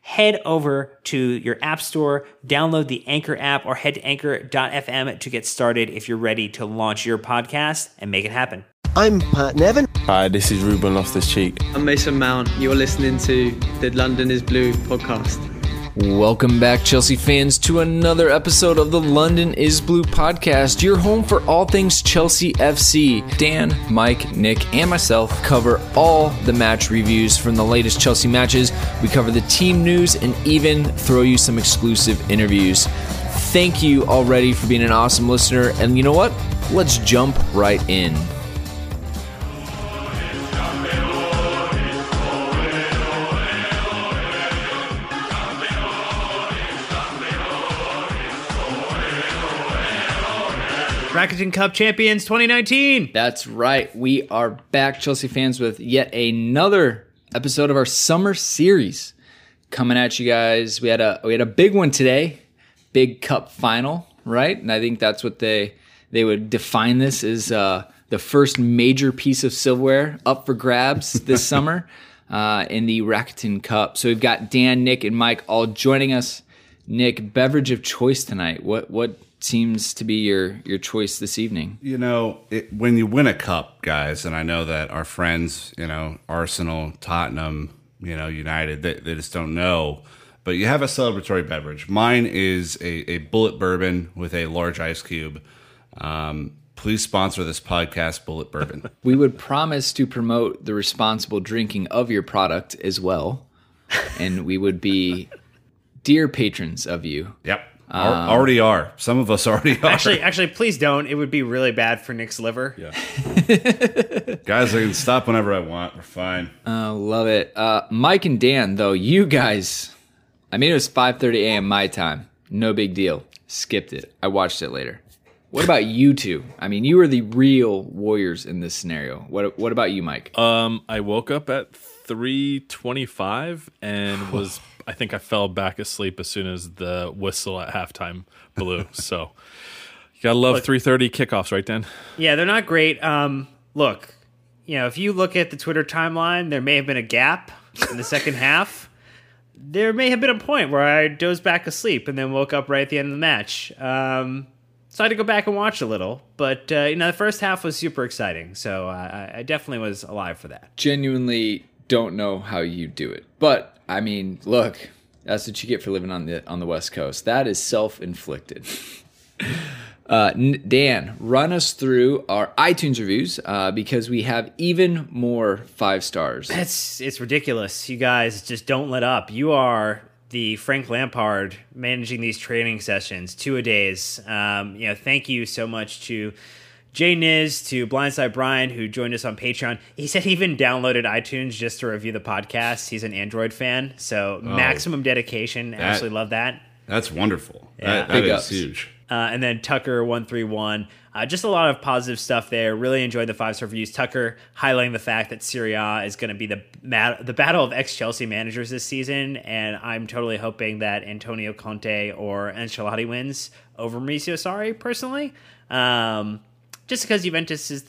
Head over to your app store, download the Anchor app, or head to anchor.fm to get started if you're ready to launch your podcast and make it happen. I'm Pat Nevin. Hi, this is Ruben Loftus-Cheek. I'm Mason Mount. You're listening to the London is Blue podcast. Welcome back, Chelsea fans, to another episode of the London is Blue podcast, your home for all things Chelsea FC. Dan, Mike, Nick, and myself cover all the match reviews from the latest Chelsea matches. We cover the team news and even throw you some exclusive interviews. Thank you already for being an awesome listener. And you know what? Let's jump right in. Rakuten Cup champions 2019. That's right. We are back, Chelsea fans, with yet another episode of our summer series coming at you guys. We had a big one today, big cup final, right? And I think that's what they would define this as the first major piece of silverware up for grabs this summer in the Rakuten Cup. So we've got Dan, Nick, and Mike all joining us. Nick, beverage of choice tonight. What seems to be your choice this evening? You know, when you win a cup, guys, and I know that our friends, you know, Arsenal, Tottenham, you know, United, they just don't know. But you have a celebratory beverage. Mine is a bullet bourbon with a large ice cube. Please sponsor this podcast, Bullet Bourbon. We would promise to promote the responsible drinking of your product as well. And we would be dear patrons of you. Yep. Already are. Some of us already are. Actually, please don't. It would be really bad for Nick's liver. Yeah. Guys, I can stop whenever I want. We're fine. Love it. Mike and Dan, though, you guys, I mean, it was 5:30 a.m. my time. No big deal. Skipped it. I watched it later. What about you two? I mean, you were the real warriors in this scenario. What about you, Mike? I woke up at 3:25 and was... I think I fell back asleep as soon as the whistle at halftime blew. So you got to love 3:30 kickoffs, right, Dan? Yeah, they're not great. Look, you know, if you look at the Twitter timeline, there may have been a gap in the second half. There may have been a point where I dozed back asleep and then woke up right at the end of the match. So I had to go back and watch a little. But, you know, the first half was super exciting. So I definitely was alive for that. Genuinely don't know how you do it. But... I mean, look, that's what you get for living on the West Coast. That is self-inflicted. Dan, run us through our iTunes reviews because we have even more 5 stars. It's ridiculous. You guys just don't let up. You are the Frank Lampard managing these training sessions, 2 a days. Thank you so much to Jay Niz, to Blindside Brian, who joined us on Patreon. He said he even downloaded iTunes just to review the podcast. He's an Android fan, so maximum dedication. Absolutely love that. That's wonderful. Yeah. That is huge. And then Tucker131, just a lot of positive stuff there. Really enjoyed the 5-star reviews. Tucker highlighting the fact that Serie A is going to be the battle of ex-Chelsea managers this season, and I'm totally hoping that Antonio Conte or Ancelotti wins over Maurizio Sarri, personally. Just because Juventus is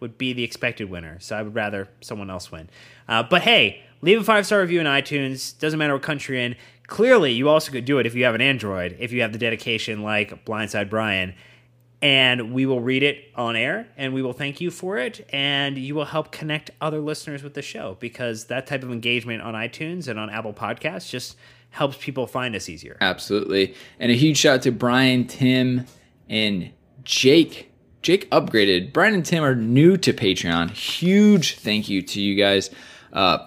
would be the expected winner, so I would rather someone else win. But hey, leave a 5-star review on iTunes. Doesn't matter what country you're in. Clearly, you also could do it if you have an Android, if you have the dedication like Blindside Brian, and we will read it on air, and we will thank you for it, and you will help connect other listeners with the show, because that type of engagement on iTunes and on Apple Podcasts just helps people find us easier. Absolutely. And a huge shout out to Brian, Tim, and Jake. Jake upgraded. Brian and Tim are new to Patreon. Huge thank you to you guys.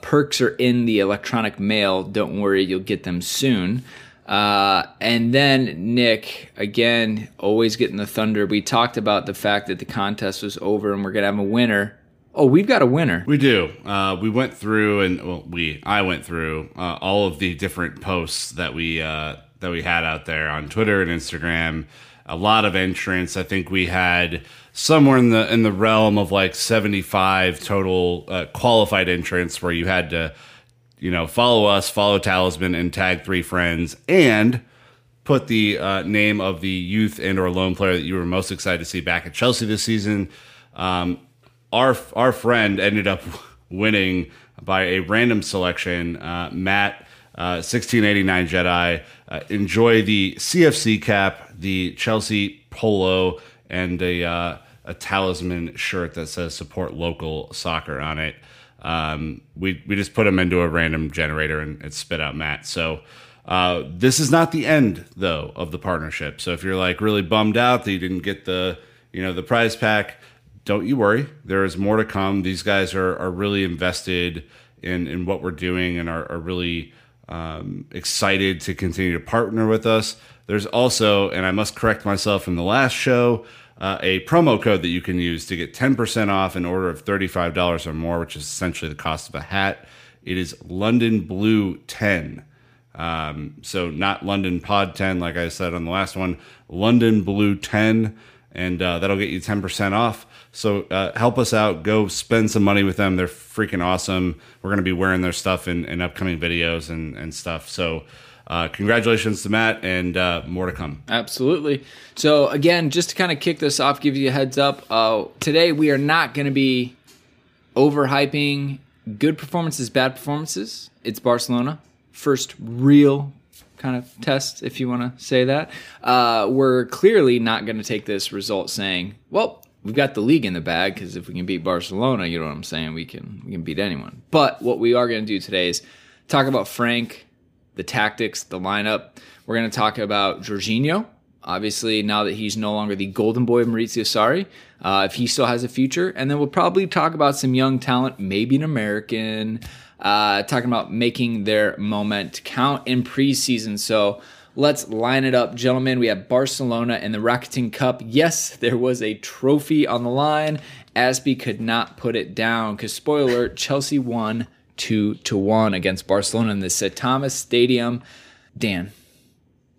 Perks are in the electronic mail. Don't worry, you'll get them soon. And then Nick, again, always getting the thunder. We talked about the fact that the contest was over and we're going to have a winner. Oh, we've got a winner. We do. We went through I went through all of the different posts that we had out there on Twitter and Instagram. A lot of entrants. I think we had somewhere in the realm of like 75 total qualified entrants, where you had to, follow us, follow Talisman, and tag 3 friends, and put the name of the youth and or loan player that you were most excited to see back at Chelsea this season. Our friend ended up winning by a random selection. Matt, 1689 Jedi. Enjoy the CFC cap, the Chelsea polo, and a Talisman shirt that says support local soccer on it. We just put them into a random generator and it spit out Matt. So this is not the end, though, of the partnership. So if you're like really bummed out that you didn't get the prize pack, don't you worry. There is more to come. These guys are really invested in what we're doing and are really excited to continue to partner with us. There's also, and I must correct myself from the last show, a promo code that you can use to get 10% off an order of $35 or more, which is essentially the cost of a hat. It is London Blue 10. So not London Pod 10, like I said on the last one, London Blue 10, and that'll get you 10% off. So help us out. Go spend some money with them. They're freaking awesome. We're going to be wearing their stuff in upcoming videos and stuff. So congratulations to Matt, and more to come. Absolutely. So again, just to kind of kick this off, give you a heads up, today we are not going to be overhyping good performances, bad performances. It's Barcelona. First real kind of test, if you want to say that. We're clearly not going to take this result saying, well, we've got the league in the bag, because if we can beat Barcelona, you know what I'm saying, we can beat anyone. But what we are going to do today is talk about Frank, the tactics, the lineup. We're going to talk about Jorginho. Obviously, now that he's no longer the golden boy of Maurizio Sarri, if he still has a future. And then we'll probably talk about some young talent, maybe an American, talking about making their moment count in preseason. So let's line it up, gentlemen. We have Barcelona and the Rakuten Cup. Yes, there was a trophy on the line. Aspi could not put it down because, spoiler alert, Chelsea won 2-1 against Barcelona in the Saitama Stadium. Dan,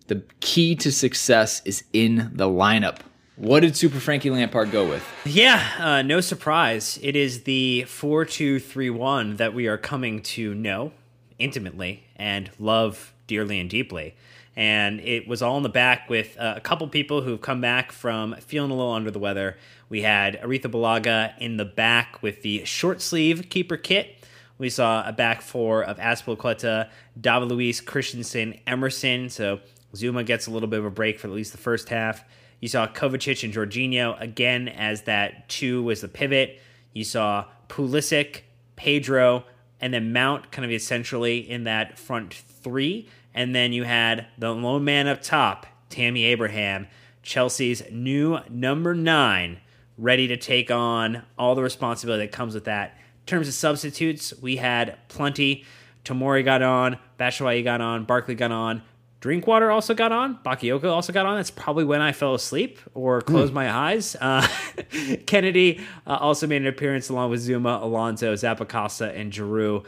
the key to success is in the lineup. What did Super Frankie Lampard go with? Yeah, no surprise. It is the 4-2-3-1 that we are coming to know intimately and love dearly and deeply. And it was all in the back with a couple people who've come back from feeling a little under the weather. We had Arrizabalaga in the back with the short sleeve keeper kit. We saw a back four of Aspilicueta, David Luiz, Christensen, Emerson. So Zouma gets a little bit of a break for at least the first half. You saw Kovacic and Jorginho again as that 2 was the pivot. You saw Pulisic, Pedro, and then Mount kind of essentially in that front 3. And then you had the lone man up top, Tammy Abraham, Chelsea's new number 9, ready to take on all the responsibility that comes with that. In terms of substitutes, we had plenty. Tomori got on. Batshuayi got on, Barkley got on, Drinkwater also got on, Bakayoko also got on. That's probably when I fell asleep or closed my eyes. Kennedy also made an appearance along with Zouma, Alonso, Zappacosta, and Giroud.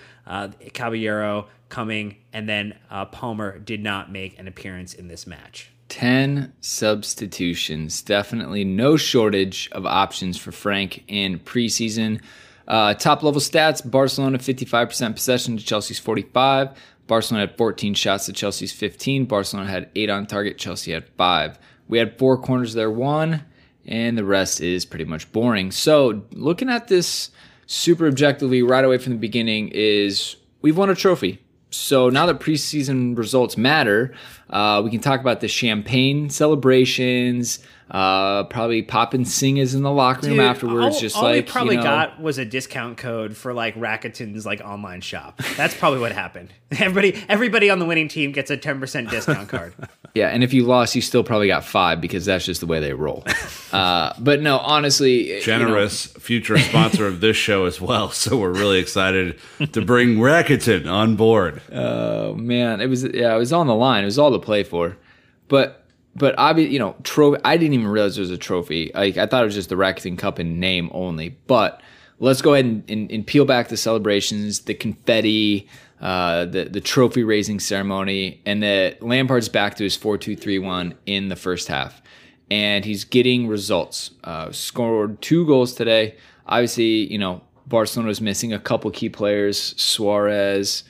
Caballero coming, and then Palmer did not make an appearance in this match. 10 substitutions. Definitely no shortage of options for Frank in preseason. Top-level stats, Barcelona 55% possession to Chelsea's 45. Barcelona had 14 shots to Chelsea's 15. Barcelona had 8 on target. Chelsea had 5. We had 4 corners there, 1, and the rest is pretty much boring. So looking at this super objectively right away from the beginning is we've won a trophy. So now that preseason results matter, we can talk about the champagne celebrations, probably popping singers in the locker room afterwards. All we got was a discount code for like Rakuten's like online shop. That's probably what happened. Everybody on the winning team gets a 10% discount card. Yeah, and if you lost, you still probably got 5 because that's just the way they roll. But no, honestly, generous future sponsor of this show as well. So we're really excited to bring Rakuten on board. Oh man, it was on the line. It was all to play for, but obviously, trophy. I didn't even realize there was a trophy. Like I thought it was just the Rakuten Cup in name only. But let's go ahead and peel back the celebrations, the confetti. The trophy raising ceremony, and that Lampard's back to his 4-2-3-1 in the first half, and he's getting results. Scored 2 goals today. Obviously, Barcelona's missing a couple key players. Suarez,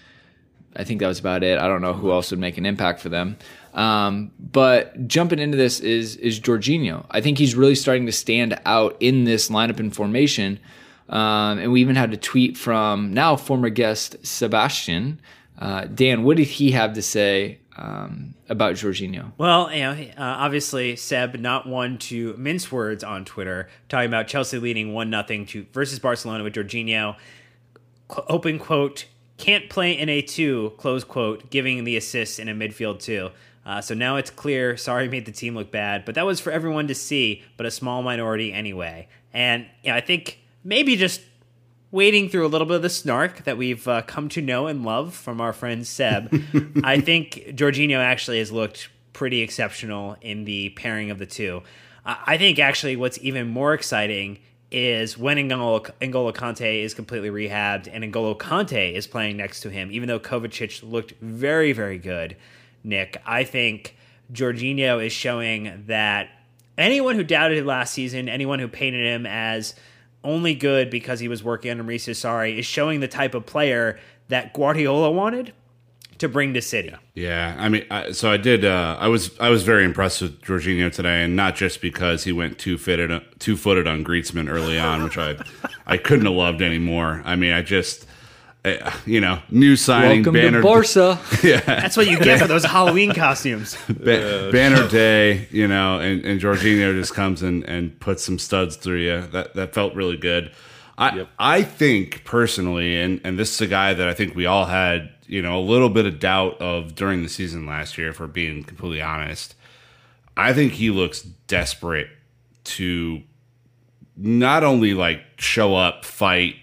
I think that was about it. I don't know who else would make an impact for them. But jumping into this is Jorginho. I think he's really starting to stand out in this lineup and formation. And we even had a tweet from now former guest Sebastian. Dan, what did he have to say about Jorginho? Well, obviously Seb, not one to mince words on Twitter, talking about Chelsea leading 1-0 versus Barcelona with Jorginho, open quote, can't play in a 2, close quote, giving the assist in a midfield 2. So now it's clear Sarri made the team look bad, but that was for everyone to see, but a small minority anyway. And I think... maybe just wading through a little bit of the snark that we've come to know and love from our friend Seb. I think Jorginho actually has looked pretty exceptional in the pairing of the 2. I think actually what's even more exciting is when N'Golo Kante is completely rehabbed and N'Golo Kante is playing next to him, even though Kovacic looked very, very good, Nick. I think Jorginho is showing that anyone who doubted him last season, anyone who painted him as... only good because he was working under Maurizio Sarri is showing the type of player that Guardiola wanted to bring to City. Yeah, I mean, I was very impressed with Jorginho today, and not just because he went two-footed on Griezmann early on, which I couldn't have loved anymore. I mean, I just. New signing. Welcome banner to Barca. Yeah. That's what you get for those Halloween costumes. Banner day, and Jorginho just comes and puts some studs through you. That felt really good. I think personally, and this is a guy that I think we all had, a little bit of doubt of during the season last year, if we're being completely honest. I think he looks desperate to not only like show up, fight,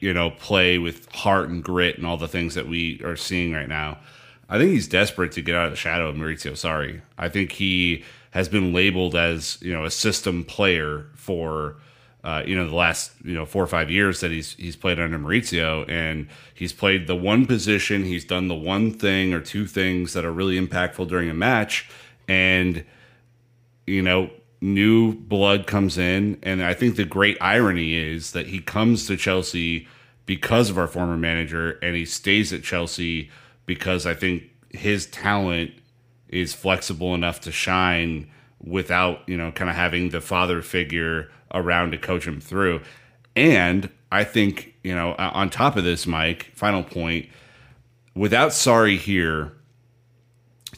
play with heart and grit and all the things that we are seeing right now. I think he's desperate to get out of the shadow of Maurizio Sarri. I think he has been labeled as, a system player for, the last, 4 or 5 years that he's played under Maurizio, and he's played the one position. He's done the one thing or two things that are really impactful during a match. And, new blood comes in, and I think the great irony is that he comes to Chelsea because of our former manager, and he stays at Chelsea because I think his talent is flexible enough to shine without, kind of having the father figure around to coach him through. And I think, on top of this, Mike, final point, without Sarri here,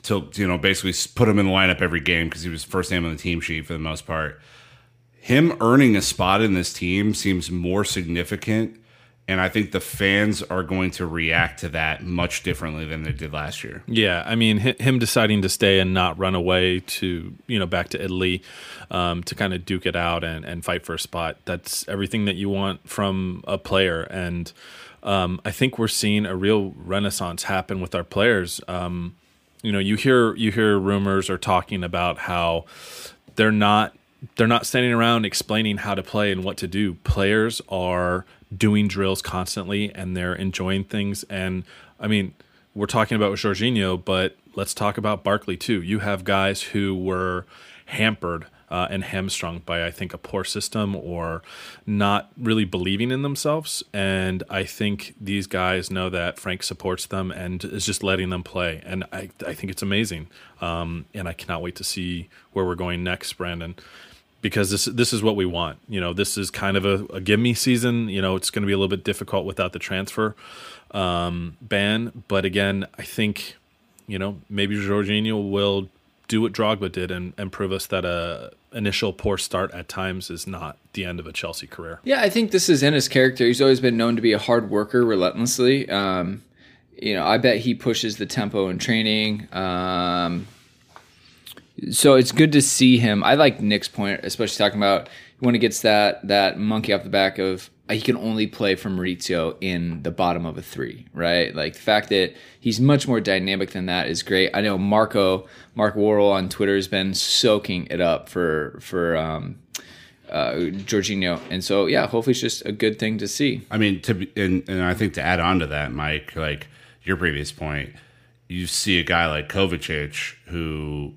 to basically put him in the lineup every game because he was first name on the team sheet for the most part. Him earning a spot in this team seems more significant, and I think the fans are going to react to that much differently than they did last year. Yeah, I mean, him deciding to stay and not run away to back to Italy to kind of duke it out and fight for a spot, that's everything that you want from a player. And I think we're seeing a real renaissance happen with our players. You know, you hear rumors or talking about how they're not standing around explaining how to play and what to do. Players are doing drills constantly and they're enjoying things. And I mean, we're talking about with Jorginho, but let's talk about Barkley too. You have guys who were hampered and hamstrung by, I think, a poor system or not really believing in themselves. And I think these guys know that Frank supports them and is just letting them play. And I think it's amazing. And I cannot wait to see where we're going next, Brandon, because this is what we want. You know, this is kind of a gimme season. You know, it's going to be a little bit difficult without the transfer ban. But again, I think, you know, maybe Jorginho will do what Drogba did and prove us that initial poor start at times is not the end of a Chelsea career. Yeah, I think this is in his character. He's always been known to be a hard worker relentlessly. You know, I bet he pushes the tempo in training. So it's good to see him. I like Nick's point, especially talking about when he gets that monkey off the back of he can only play for Maurizio in the bottom of a three, right? Like the fact that he's much more dynamic than that is great. I know Mark Worrell on Twitter has been soaking it up for Jorginho. And so, yeah, hopefully it's just a good thing to see. I mean, and I think to add on to that, Mike, like your previous point, you see a guy like Kovacic who,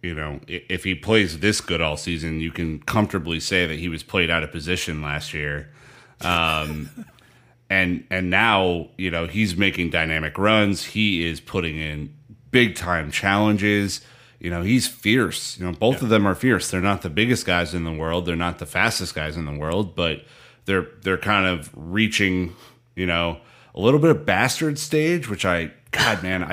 you know, if he plays this good all season, you can comfortably say that he was played out of position last year. And now, you know, he's making dynamic runs. He is putting in big time challenges. You know, he's fierce. You know, both of them are fierce. They're not the biggest guys in the world. They're not the fastest guys in the world, but they're kind of reaching, you know, a little bit of bastard stage, which I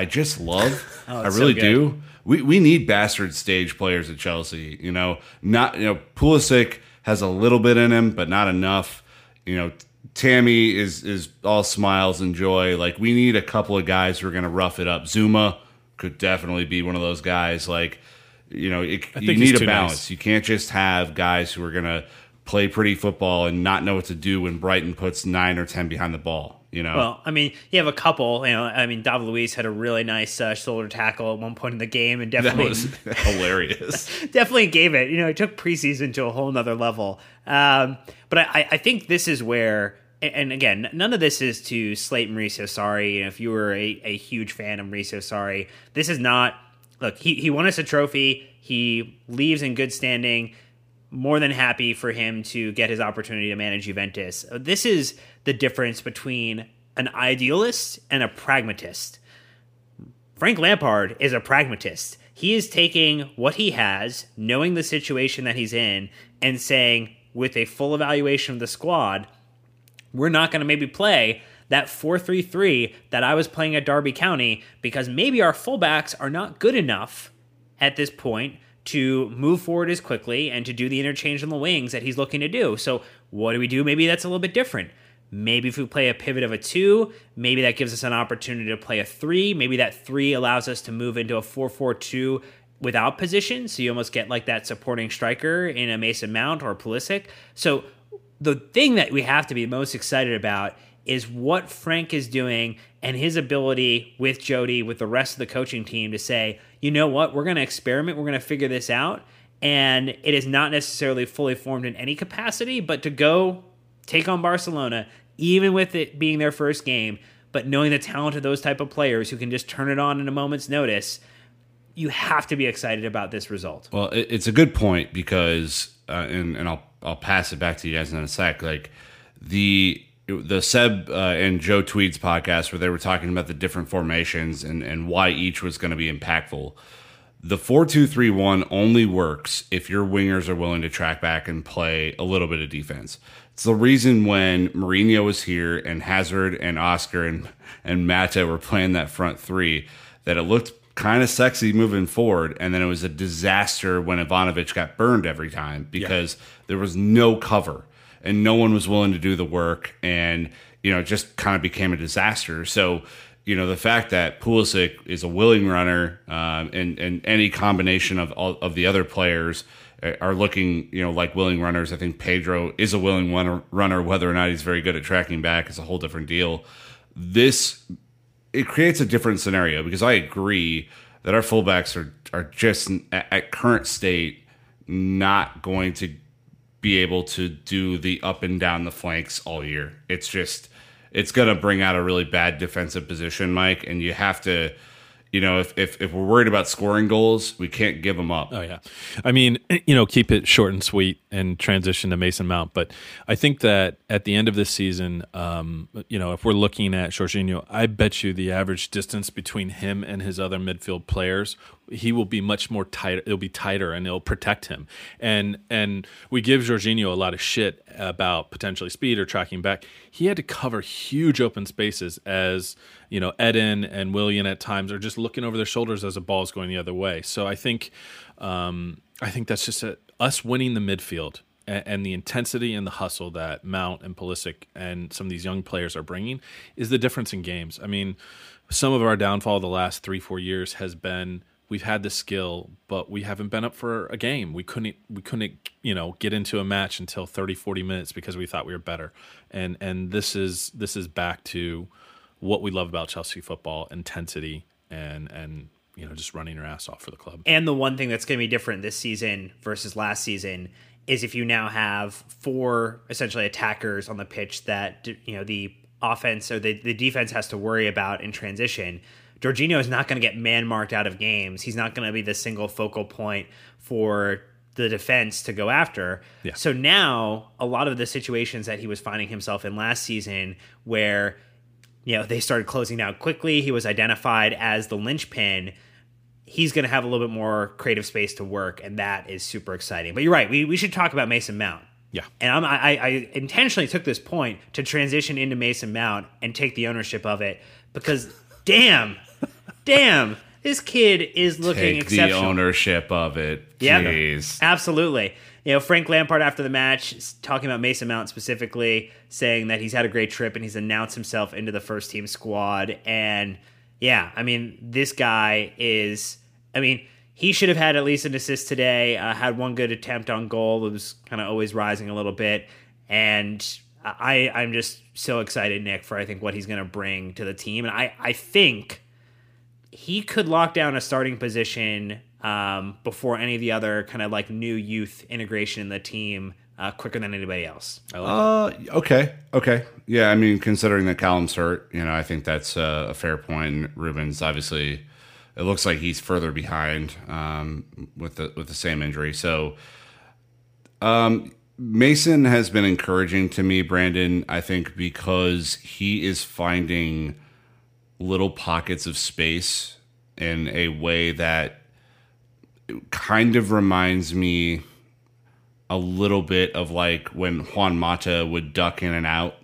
just love. I really do. We need bastard stage players at Chelsea. You know, Pulisic has a little bit in him, but not enough. You know, Tammy is all smiles and joy. Like, we need a couple of guys who are going to rough it up. Zouma could definitely be one of those guys. Like, you know, you need a balance. Nice. You can't just have guys who are going to play pretty football and not know what to do when Brighton puts 9 or 10 behind the ball. You know? Well, I mean, you have a couple. You know, I mean, David Luiz had a really nice shoulder tackle at one point in the game, and definitely that was hilarious. Definitely gave it. You know, it took preseason to a whole nother level. But I think this is where, and again, none of this is to slate Maurizio Sarri. You know, if you were a huge fan of Maurizio Sarri, this is not. Look, he won us a trophy. He leaves in good standing. More than happy for him to get his opportunity to manage Juventus. This is the difference between an idealist and a pragmatist. Frank Lampard is a pragmatist. He is taking what he has, knowing the situation that he's in, and saying, with a full evaluation of the squad, we're not going to maybe play that 4-3-3 that I was playing at Derby County because maybe our fullbacks are not good enough at this point to move forward as quickly and to do the interchange on the wings that he's looking to do. So what do we do? Maybe that's a little bit different. Maybe if we play a pivot of a 2, maybe that gives us an opportunity to play a 3. Maybe that 3 allows us to move into a 4-4-2 without position. So you almost get like that supporting striker in a Mason Mount or Pulisic. So the thing that we have to be most excited about is what Frank is doing and his ability with Jody, with the rest of the coaching team to say, you know what, we're going to experiment, we're going to figure this out, and it is not necessarily fully formed in any capacity, but to go take on Barcelona, even with it being their first game, but knowing the talent of those type of players who can just turn it on in a moment's notice, you have to be excited about this result. Well, it's a good point because, and I'll pass it back to you guys in a sec, like the Seb and Joe Tweed's podcast where they were talking about the different formations and why each was going to be impactful. The 4-2-3-1 only works if your wingers are willing to track back and play a little bit of defense. It's the reason when Mourinho was here and Hazard and Oscar and Mata were playing that front three that it looked kind of sexy moving forward, and then it was a disaster when Ivanovic got burned every time because there was no cover. And no one was willing to do the work, and you know, it just kind of became a disaster. So you know, the fact that Pulisic is a willing runner, and any combination of all of the other players are looking, you know, like willing runners. I think Pedro is a willing runner, whether or not he's very good at tracking back is a whole different deal. It creates a different scenario, because I agree that our fullbacks are just at current state not going to be able to do the up and down the flanks all year. It's going to bring out a really bad defensive position, Mike, and you have to, you know, if we're worried about scoring goals, we can't give them up. Oh, yeah. I mean, you know, keep it short and sweet and transition to Mason Mount. But I think that at the end of this season, you know, if we're looking at Jorginho, I bet you the average distance between him and his other midfield players, he will be much more tighter. It'll be tighter, and it'll protect him. And we give Jorginho a lot of shit about potentially speed or tracking back. He had to cover huge open spaces as, you know, Eden and Willian at times are just looking over their shoulders as the ball's going the other way. So I think that's just us winning the midfield and the intensity and the hustle that Mount and Pulisic and some of these young players are bringing is the difference in games. I mean, some of our downfall the last 3-4 years has been, we've had the skill, but we haven't been up for a game. We couldn't, you know, get into a match until 30, 40 minutes because we thought we were better. And this is back to what we love about Chelsea football, intensity and you know, just running your ass off for the club. And the one thing that's going to be different this season versus last season is if you now have four essentially attackers on the pitch that, you know, the offense or the defense has to worry about in transition. Jorginho is not going to get man-marked out of games. He's not going to be the single focal point for the defense to go after. Yeah. So now a lot of the situations that he was finding himself in last season where, you know, they started closing out quickly, he was identified as the linchpin, he's going to have a little bit more creative space to work, and that is super exciting. But you're right, we should talk about Mason Mount. Yeah. And I intentionally took this point to transition into Mason Mount and take the ownership of it because, damn, this kid is looking exceptional. Take the ownership of it, please. Yeah, absolutely. You know, Frank Lampard after the match, talking about Mason Mount specifically, saying that he's had a great trip and he's announced himself into the first team squad. And yeah, I mean, this guy is, I mean, he should have had at least an assist today, had one good attempt on goal. It was kind of always rising a little bit. And I'm just so excited, Nick, for I think what he's going to bring to the team. And I think he could lock down a starting position before any of the other kind of like new youth integration in the team quicker than anybody else. I like that. Okay. Yeah, I mean, considering that Callum's hurt, you know, I think that's a fair point. And Ruben's obviously, it looks like he's further behind with the same injury. So, Mason has been encouraging to me, Brandon, I think because he is finding little pockets of space in a way that kind of reminds me a little bit of like when Juan Mata would duck in and out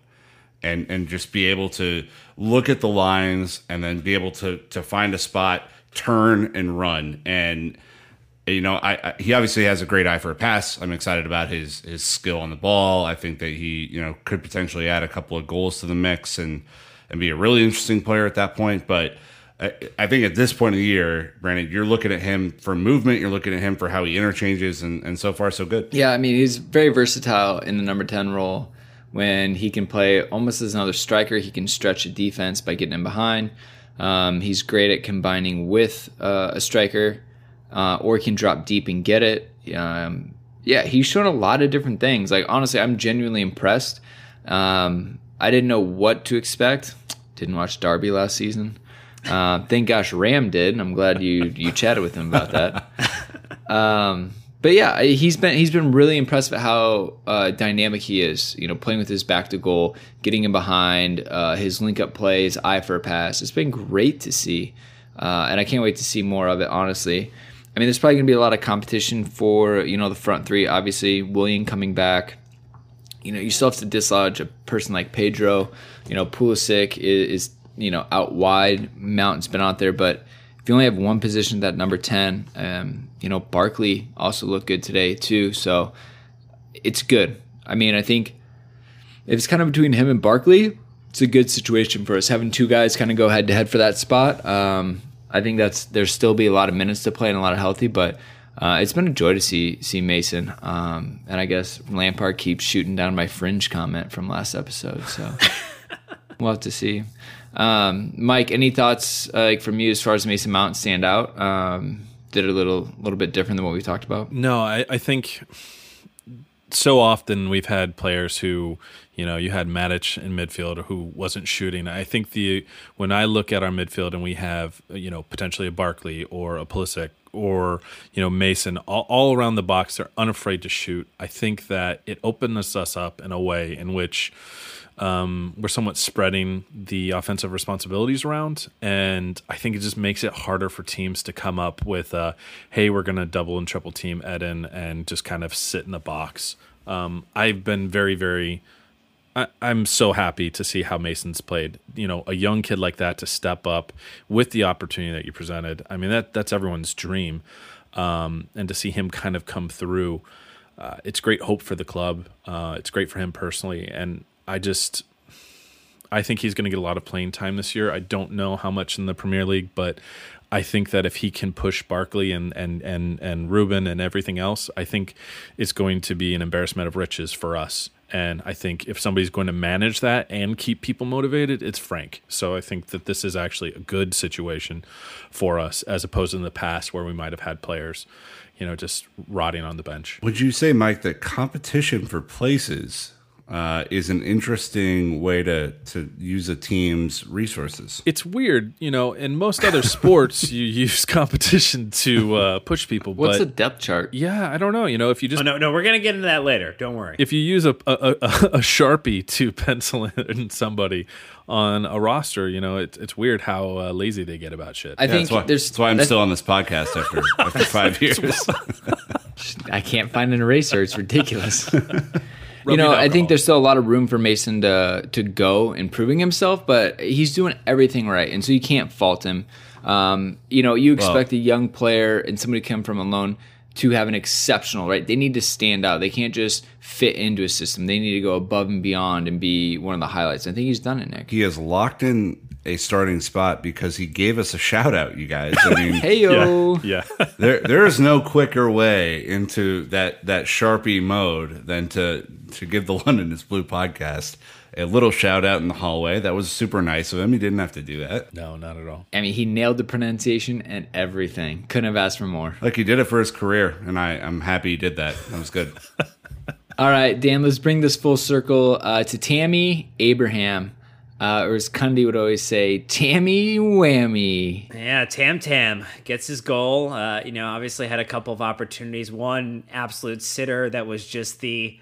and just be able to look at the lines and then be able to find a spot, turn and run. And you know, he obviously has a great eye for a pass. I'm excited about his skill on the ball. I think that he, you know, could potentially add a couple of goals to the mix and be a really interesting player at that point. But I think at this point of the year, Brandon, you're looking at him for movement. You're looking at him for how he interchanges, and so far so good. Yeah, I mean, he's very versatile in the number 10 role when he can play almost as another striker. He can stretch a defense by getting in behind. He's great at combining with a striker. Or he can drop deep and get it. Yeah, he's shown a lot of different things. Like, honestly, I'm genuinely impressed. I didn't know what to expect. Didn't watch Derby last season. Thank gosh Ram did, and I'm glad you chatted with him about that. But yeah, he's been really impressed at how dynamic he is. You know, playing with his back to goal, getting in behind, his link-up plays, eye for a pass. It's been great to see, and I can't wait to see more of it, honestly. I mean, there's probably going to be a lot of competition for, you know, the front three. Obviously, Willian coming back. You know, you still have to dislodge a person like Pedro. You know, Pulisic is you know, out wide. Mount's been out there. But if you only have one position, that number 10, you know, Barkley also looked good today too. So it's good. I mean, I think it's kind of between him and Barkley. it's a good situation for us. Having two guys kind of go head to head for that spot. I think that's there's still be a lot of minutes to play and a lot of healthy, but it's been a joy to see Mason. And I guess Lampard keeps shooting down my fringe comment from last episode, so we'll have to see. Mike, any thoughts from you as far as Mason Mount stand out? Did it a little bit different than what we talked about? No, I think so often we've had players who, you know, you had Matic in midfield who wasn't shooting. I think when I look at our midfield and we have, you know, potentially a Barkley or a Pulisic or, you know, Mason all around the box, they're unafraid to shoot. I think that it opens us up in a way in which we're somewhat spreading the offensive responsibilities around, and I think it just makes it harder for teams to come up with, hey, we're going to double and triple team Eden and just kind of sit in the box. I've been very, very I'm so happy to see how Mason's played. You know, a young kid like that to step up with the opportunity that you presented. I mean, that's everyone's dream, and to see him kind of come through, it's great hope for the club. It's great for him personally, and I think he's going to get a lot of playing time this year. I don't know how much in the Premier League, but I think that if he can push Barkley and Ruben and everything else, I think it's going to be an embarrassment of riches for us. And I think if somebody's going to manage that and keep people motivated, it's Frank. So I think that this is actually a good situation for us, as opposed to in the past where we might have had players, you know, just rotting on the bench. Would you say, Mike, that competition for places is an interesting way to use a team's resources? It's weird, you know. In most other sports, you use competition to push people. What's a depth chart? Yeah, I don't know. You know, if you just we're gonna get into that later. Don't worry. If you use a Sharpie to pencil in somebody on a roster, you know, it's weird how lazy they get about shit. I think that's why I'm still on this podcast after 5 years. I can't find an eraser. It's ridiculous. You know, I think there's still a lot of room for Mason to go improving himself, but he's doing everything right, and so you can't fault him. You know, you expect a young player and somebody to come from a loan to have an exceptional, right? They need to stand out. They can't just fit into a system. They need to go above and beyond and be one of the highlights. I think he's done it, Nick. He has locked in a starting spot because he gave us a shout-out, you guys. I mean, heyo. Yeah. There is no quicker way into that Sharpie mode than to give the London is Blue podcast a little shout-out in the hallway. That was super nice of him. He didn't have to do that. No, not at all. I mean, he nailed the pronunciation and everything. Couldn't have asked for more. Like, he did it for his career, and I'm happy he did that. That was good. All right, Dan, let's bring this full circle to Tammy Abraham. Or as Cundy would always say, Tammy Whammy. Yeah, Tam gets his goal. You know, obviously had a couple of opportunities. One absolute sitter that was just the,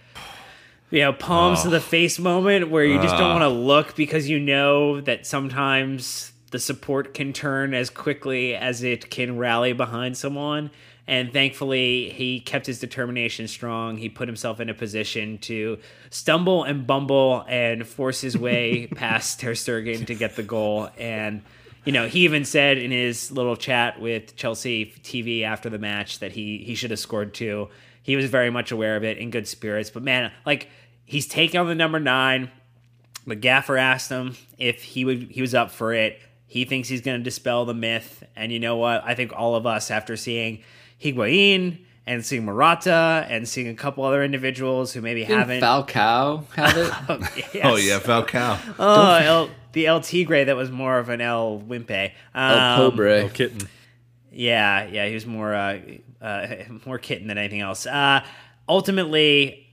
you know, palms to the face moment where you just don't want to look because you know that sometimes the support can turn as quickly as it can rally behind someone. And thankfully, he kept his determination strong. He put himself in a position to stumble and bumble and force his way past Ter Stegen to get the goal. And, you know, he even said in his little chat with Chelsea TV after the match that he should have scored two. He was very much aware of it, in good spirits. But, man, like, he's taking on the number 9. The gaffer asked him if he was up for it. He thinks he's going to dispel the myth. And you know what? I think all of us, after seeing Higuain and seeing Morata and seeing a couple other individuals who maybe haven't. Falcao have it? Yes. Oh, yeah, Falcao. Oh, the El Tigre that was more of an El Wimpe. El Pobre. El Kitten. Yeah, he was more kitten than anything else. Ultimately,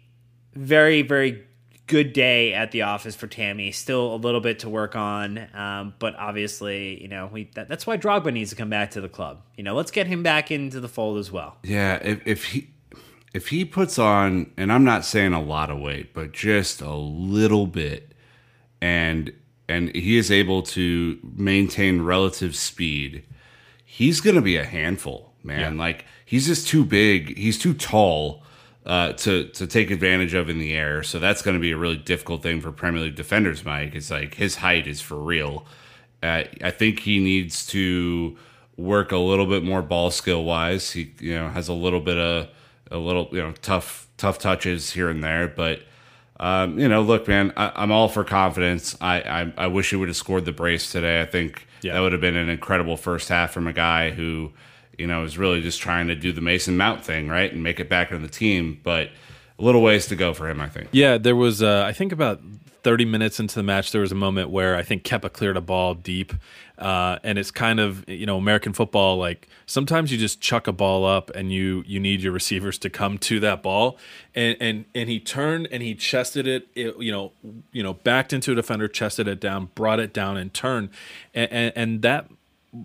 very, very good day at the office for Tammy. Still a little bit to work on, but obviously, you know, that's why Drogba needs to come back to the club. You know, let's get him back into the fold as well. Yeah, if he puts on, and I'm not saying a lot of weight, but just a little bit, and he is able to maintain relative speed, he's going to be a handful, man. Yeah. Like, he's just too big. He's too tall to take advantage of in the air. So that's going to be a really difficult thing for Premier League defenders, Mike. It's like his height is for real. I think he needs to work a little bit more ball skill wise. He, you know, has a little bit of tough touches here and there, but You know, look, man, I'm all for confidence. I wish he would have scored the brace today. I think that would have been an incredible first half from a guy who, you know, is really just trying to do the Mason Mount thing, right, and make it back on the team. But a little ways to go for him, I think. Yeah, there was, I think about 30 minutes into the match, there was a moment where I think Kepa cleared a ball deep. And it's kind of, you know, American football, like sometimes you just chuck a ball up and you need your receivers to come to that ball. And he turned and he chested it, you know, backed into a defender, chested it down, brought it down and turned. And that,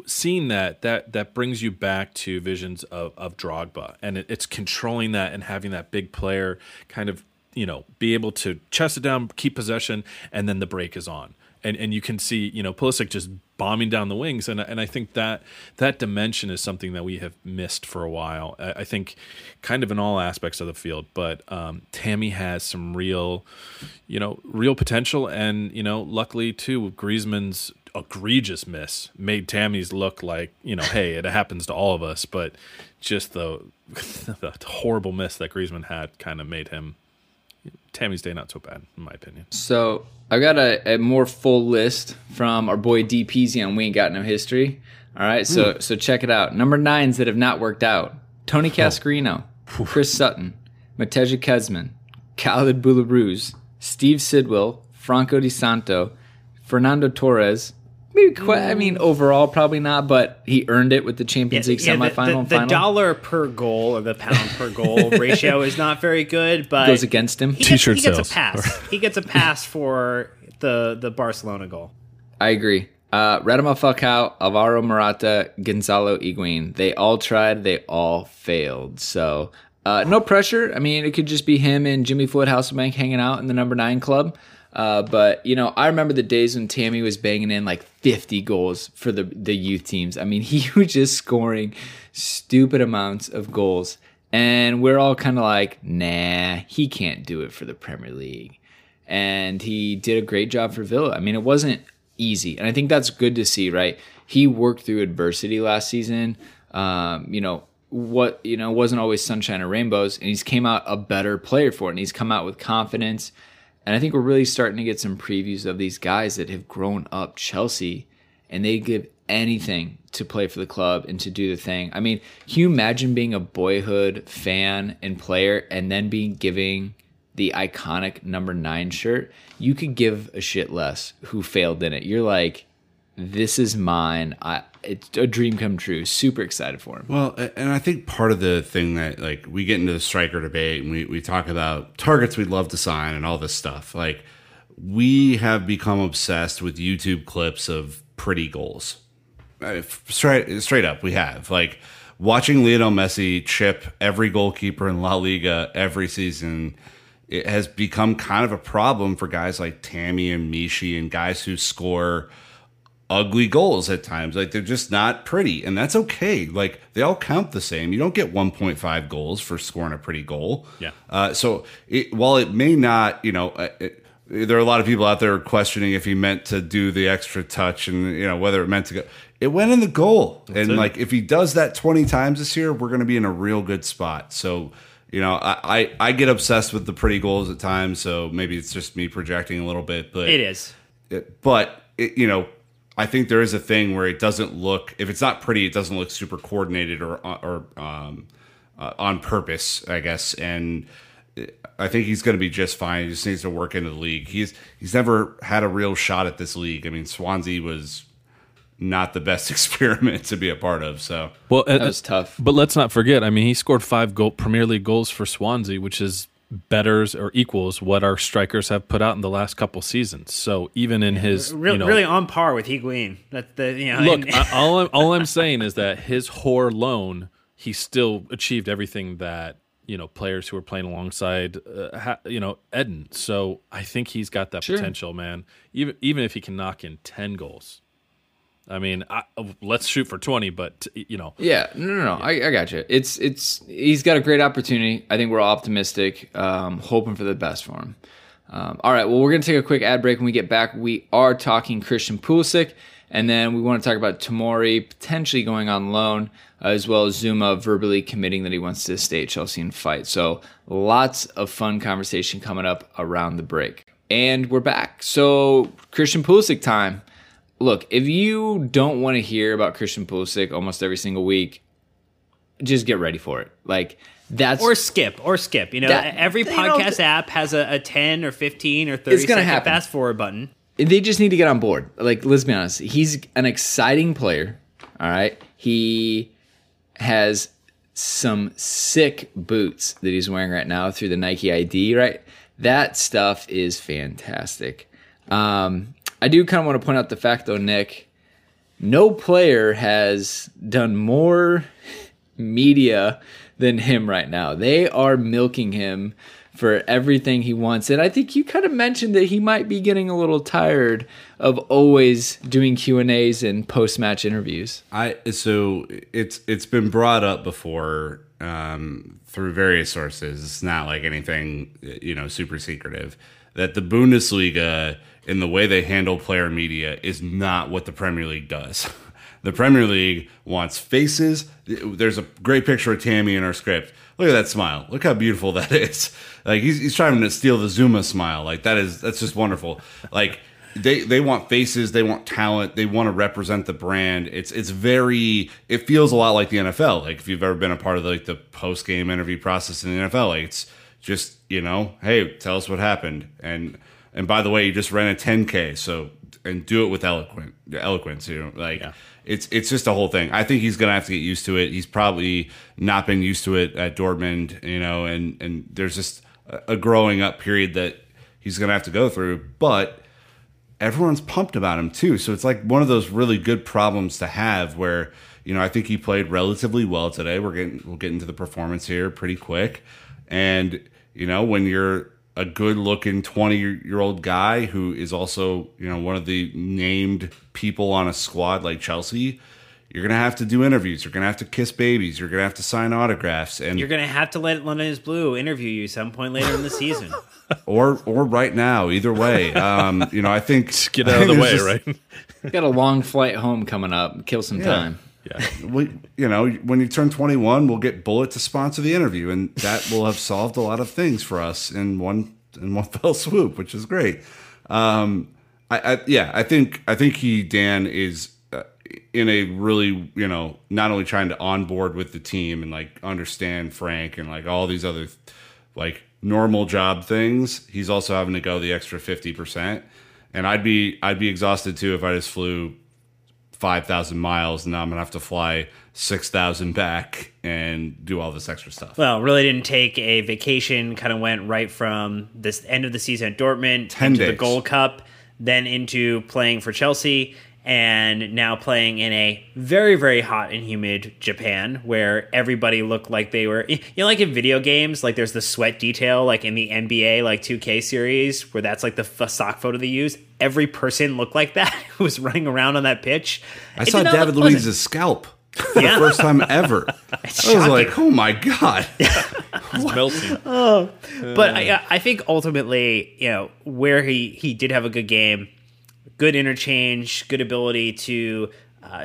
seeing that brings you back to visions of Drogba. And it's controlling that and having that big player kind of, you know, be able to chest it down, keep possession, and then the break is on. And you can see, you know, Pulisic just bombing down the wings. And I think that dimension is something that we have missed for a while. I think kind of in all aspects of the field. But Tammy has some real potential. And, you know, luckily, too, Griezmann's egregious miss made Tammy's look like, you know, hey, it happens to all of us. But just the horrible miss that Griezmann had kind of made him. Tammy's day not so bad, in my opinion. So I've got a more full list from our boy DPZ on We Ain't Got No History. All right, so check it out. Number 9s that have not worked out. Tony Cascarino, Chris Sutton, Mateja Kesman, Khalid Boularouz, Steve Sidwell, Franco Di Santo, Fernando Torres. Maybe overall probably not, but he earned it with the Champions League semifinal and final. The dollar per goal or the pound per goal ratio is not very good, but goes against him. He gets a pass. He gets a pass for the Barcelona goal. I agree. Radamel Falcao, Alvaro Morata, Gonzalo Higuain. They all tried. They all failed. So no pressure. I mean, it could just be him and Jimmy Floyd Hasselbank hanging out in the number 9 club. But, you know, I remember the days when Tammy was banging in like 50 goals for the youth teams. I mean, he was just scoring stupid amounts of goals. And we're all kind of like, nah, he can't do it for the Premier League. And he did a great job for Villa. I mean, it wasn't easy. And I think that's good to see, right? He worked through adversity last season. Wasn't always sunshine and rainbows. And he's came out a better player for it. And he's come out with confidence. And I think we're really starting to get some previews of these guys that have grown up Chelsea, and they give anything to play for the club and to do the thing. I mean, can you imagine being a boyhood fan and player and then being given the iconic number 9 shirt? You could give a shit less who failed in it. You're like, this is mine. It's a dream come true. Super excited for him. Well, and I think part of the thing that, like, we get into the striker debate and we talk about targets we'd love to sign and all this stuff. Like, we have become obsessed with YouTube clips of pretty goals. Straight up, we have. Like, watching Lionel Messi chip every goalkeeper in La Liga every season, it has become kind of a problem for guys like Tammy and Mishi and guys who score ugly goals at times. Like, they're just not pretty, and that's okay. Like, they all count the same. You don't get 1.5 goals for scoring a pretty goal. Yeah. While it may not, you know, there are a lot of people out there questioning if he meant to do the extra touch and, you know, whether it meant to go. It went in the goal. That's it. Like, if he does that 20 times this year, we're going to be in a real good spot. So, you know, I get obsessed with the pretty goals at times. So maybe it's just me projecting a little bit, but it is. You know, I think there is a thing where it doesn't look, if it's not pretty, it doesn't look super coordinated or on purpose, I guess. And I think he's going to be just fine. He just needs to work into the league. He's never had a real shot at this league. I mean, Swansea was not the best experiment to be a part of. So, well, that was tough. But let's not forget, I mean, he scored 5 Premier League goals for Swansea, which is betters or equals what our strikers have put out in the last couple seasons. So even in his really on par with Higuain. All I'm saying is that his whore loan, he still achieved everything that, you know, players who were playing alongside, Eden. So I think he's got that potential, man. Even if he can knock in 10 goals. I mean, let's shoot for 20, but, you know. Yeah, no. I got you. He's got a great opportunity. I think we're optimistic, hoping for the best for him. All right, well, we're going to take a quick ad break. When we get back, we are talking Christian Pulisic And then we want to talk about Tomori potentially going on loan, as well as Zouma verbally committing that he wants to stay at Chelsea and fight. So lots of fun conversation coming up around the break. And we're back. So Christian Pulisic time. Look, if you don't want to hear about Christian Pulisic almost every single week, just get ready for it. Like, that's or skip. You know, that, every podcast app has a 10 or 15 or 30-second fast forward button. They just need to get on board. Like, let's be honest. He's an exciting player, all right? He has some sick boots that he's wearing right now through the Nike ID, right? That stuff is fantastic. I do kind of want to point out the fact, though, Nick, no player has done more media than him right now. They are milking him for everything he wants. And I think you kind of mentioned that he might be getting a little tired of always doing Q&As and post-match interviews. So it's been brought up before through various sources. It's not like anything, you know, super secretive, that the Bundesliga in the way they handle player media is not what the Premier League does. The Premier League wants faces. There's a great picture of Tammy in our script. Look at that smile. Look how beautiful that is. Like, he's trying to steal the Zouma smile. Like, that's just wonderful. Like, they want faces. They want talent. They want to represent the brand. It feels a lot like the NFL. Like, if you've ever been a part of the post game interview process in the NFL, like, it's just, you know, hey, tell us what happened. And by the way, you just ran a 10K. So, and do it with eloquence. You know, like. Yeah. It's just a whole thing. I think he's going to have to get used to it. He's probably not been used to it at Dortmund, you know, and there's just a growing up period that he's going to have to go through. But everyone's pumped about him, too. So it's like one of those really good problems to have where, you know, I think he played relatively well today. We'll get into the performance here pretty quick. And, you know, when you're a good-looking 20-year-old guy who is also, you know, one of the named people on a squad like Chelsea, you're going to have to do interviews. You're going to have to kiss babies. You're going to have to sign autographs. And you're going to have to let London is Blue interview you some point later in the season. Or right now, either way. You know, I think... Just get out of the way, right? Got a long flight home coming up. Kill some time. Yeah. You know, when you turn 21, we'll get Bullet to sponsor the interview, and that will have solved a lot of things for us in one fell swoop, which is great. I think he, Dan, is in a really, you know, not only trying to onboard with the team and like understand Frank and like all these other like normal job things, he's also having to go the extra 50%. And I'd be exhausted too if I just flew 5,000 miles, and now I'm going to have to fly 6,000 back and do all this extra stuff. Well, really didn't take a vacation, kind of went right from this end of the season at Dortmund, 10 days, the Gold Cup, then into playing for Chelsea, and now playing in a very, very hot and humid Japan where everybody looked like they were, you know, like in video games, like there's the sweat detail, like in the NBA, like 2K series, where that's like the sock photo they use. Every person looked like that who was running around on that pitch. I saw David Luiz's scalp for the first time ever. I was like, oh my God. It's melting. Oh. But I think ultimately, you know, where he did have a good game, good interchange, good ability to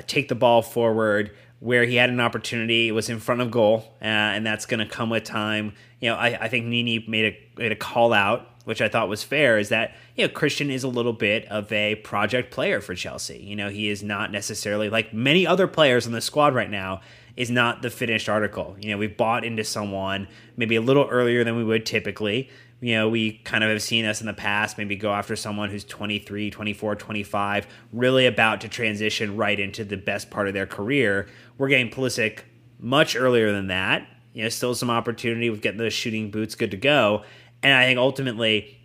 take the ball forward, where he had an opportunity, it was in front of goal, and that's going to come with time. You know, I think Nini made a call out, which I thought was fair, is that, you know, Christian is a little bit of a project player for Chelsea. You know, he is not necessarily, like many other players in the squad right now, is not the finished article. You know, we bought into someone maybe a little earlier than we would typically. You know, we kind of have seen us in the past maybe go after someone who's 23, 24, 25, really about to transition right into the best part of their career. We're getting Pulisic much earlier than that. You know, still some opportunity with getting those shooting boots good to go. And I think ultimately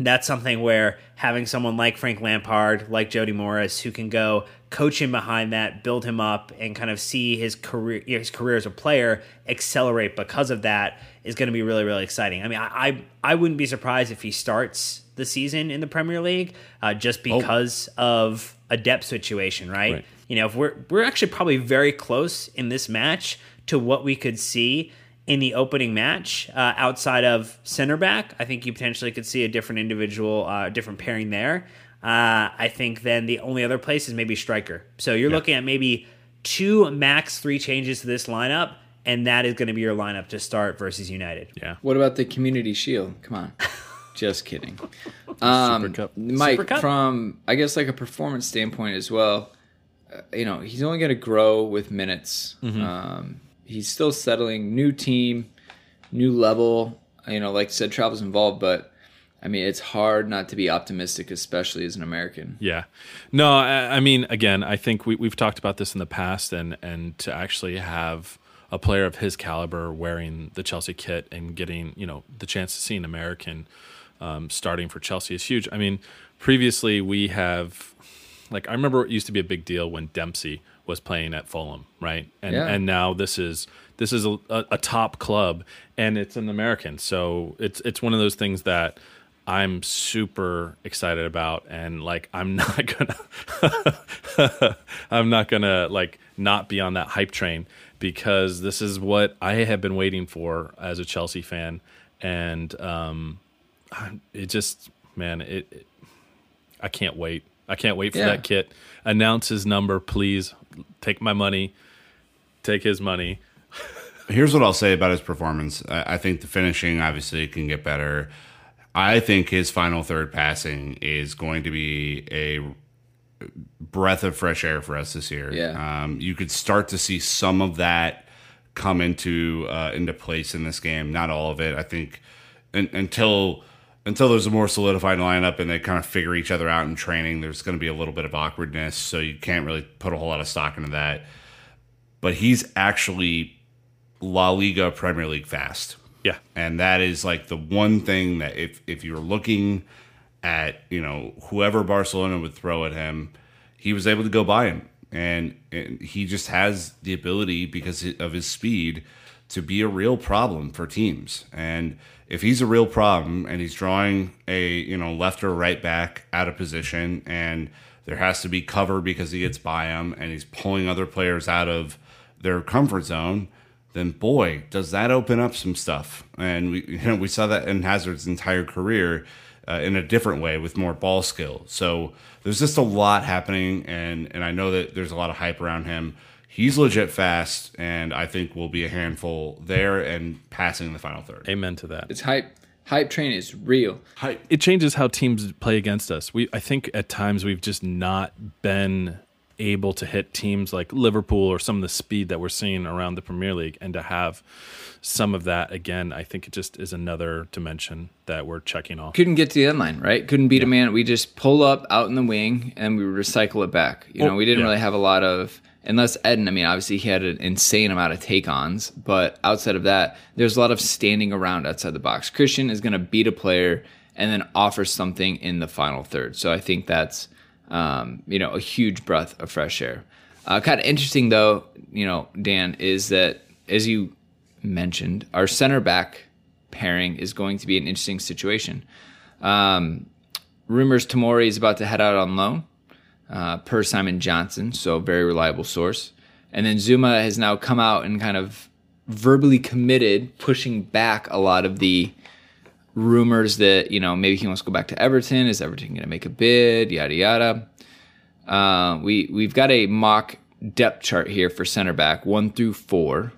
that's something where having someone like Frank Lampard, like Jody Morris, who can go coach him behind that, build him up, and kind of see his career as a player accelerate because of that is going to be really, really exciting. I mean, I wouldn't be surprised if he starts the season in the Premier League just because of a depth situation, right? You know, if we're actually probably very close in this match to what we could see in the opening match, outside of center back. I think you potentially could see a different individual, different pairing there. I think then the only other place is maybe striker. So you're looking at maybe two, max three changes to this lineup, and that is going to be your lineup to start versus United. Yeah. What about the Community Shield? Come on. Just kidding. Super Cup. Mike, Super Cup? From, I guess, like a performance standpoint as well, you know, he's only going to grow with minutes. Mm-hmm. He's still settling. New team, new level. You know, like I said, travel's involved, but I mean, it's hard not to be optimistic, especially as an American. Yeah. No, I mean, again, I think we've talked about this in the past, and to actually have a player of his caliber wearing the Chelsea kit and getting, you know, the chance to see an American starting for Chelsea is huge. I mean, previously we have, like, I remember it used to be a big deal when Dempsey was playing at Fulham, right? And now this is a top club, and it's an American. So it's one of those things that I'm super excited about, and like I'm not gonna like not be on that hype train, because this is what I have been waiting for as a Chelsea fan, and I can't wait. I can't wait for that kit. Announce his number, please. Take my money. Take his money. Here's what I'll say about his performance. I think the finishing obviously can get better. I think his final third passing is going to be a breath of fresh air for us this year. Yeah. You could start to see some of that come into place in this game. Not all of it. I think until there's a more solidified lineup and they kind of figure each other out in training, there's going to be a little bit of awkwardness. So you can't really put a whole lot of stock into that. But he's actually La Liga, Premier League fast. Yeah. And that is like the one thing that if you're looking at, you know, whoever Barcelona would throw at him, he was able to go by him. And he just has the ability, because of his speed, to be a real problem for teams. And if he's a real problem and he's drawing a, you know, left or right back out of position, and there has to be cover because he gets by him, and he's pulling other players out of their comfort zone, then boy, does that open up some stuff. And we saw that in Hazard's entire career in a different way with more ball skill. So there's just a lot happening, and I know that there's a lot of hype around him. He's legit fast, and I think will be a handful there and passing the final third. Amen to that. It's hype. Hype train is real. Hype. It changes how teams play against us. I think at times we've just not been able to hit teams like Liverpool or some of the speed that we're seeing around the Premier League, and to have some of that again, I think it just is another dimension that we're checking off. Couldn't get to the end line, right? Couldn't beat a man. We just pull up out in the wing and we recycle it back. You know, we didn't really have a lot of, unless Eden, I mean, obviously he had an insane amount of take-ons, but outside of that, there's a lot of standing around outside the box. Christian is going to beat a player and then offer something in the final third. So I think that's, you know, a huge breath of fresh air. Kind of interesting, though, you know, Dan, is that, as you mentioned, our center back pairing is going to be an interesting situation. Rumors Tomori is about to head out on loan, per Simon Johnson, so very reliable source. And then Zouma has now come out and kind of verbally committed, pushing back a lot of the rumors that, you know, maybe he wants to go back to Everton. Is Everton going to make a bid? Yada, yada. We've got a mock depth chart here for center back, 1 through 4.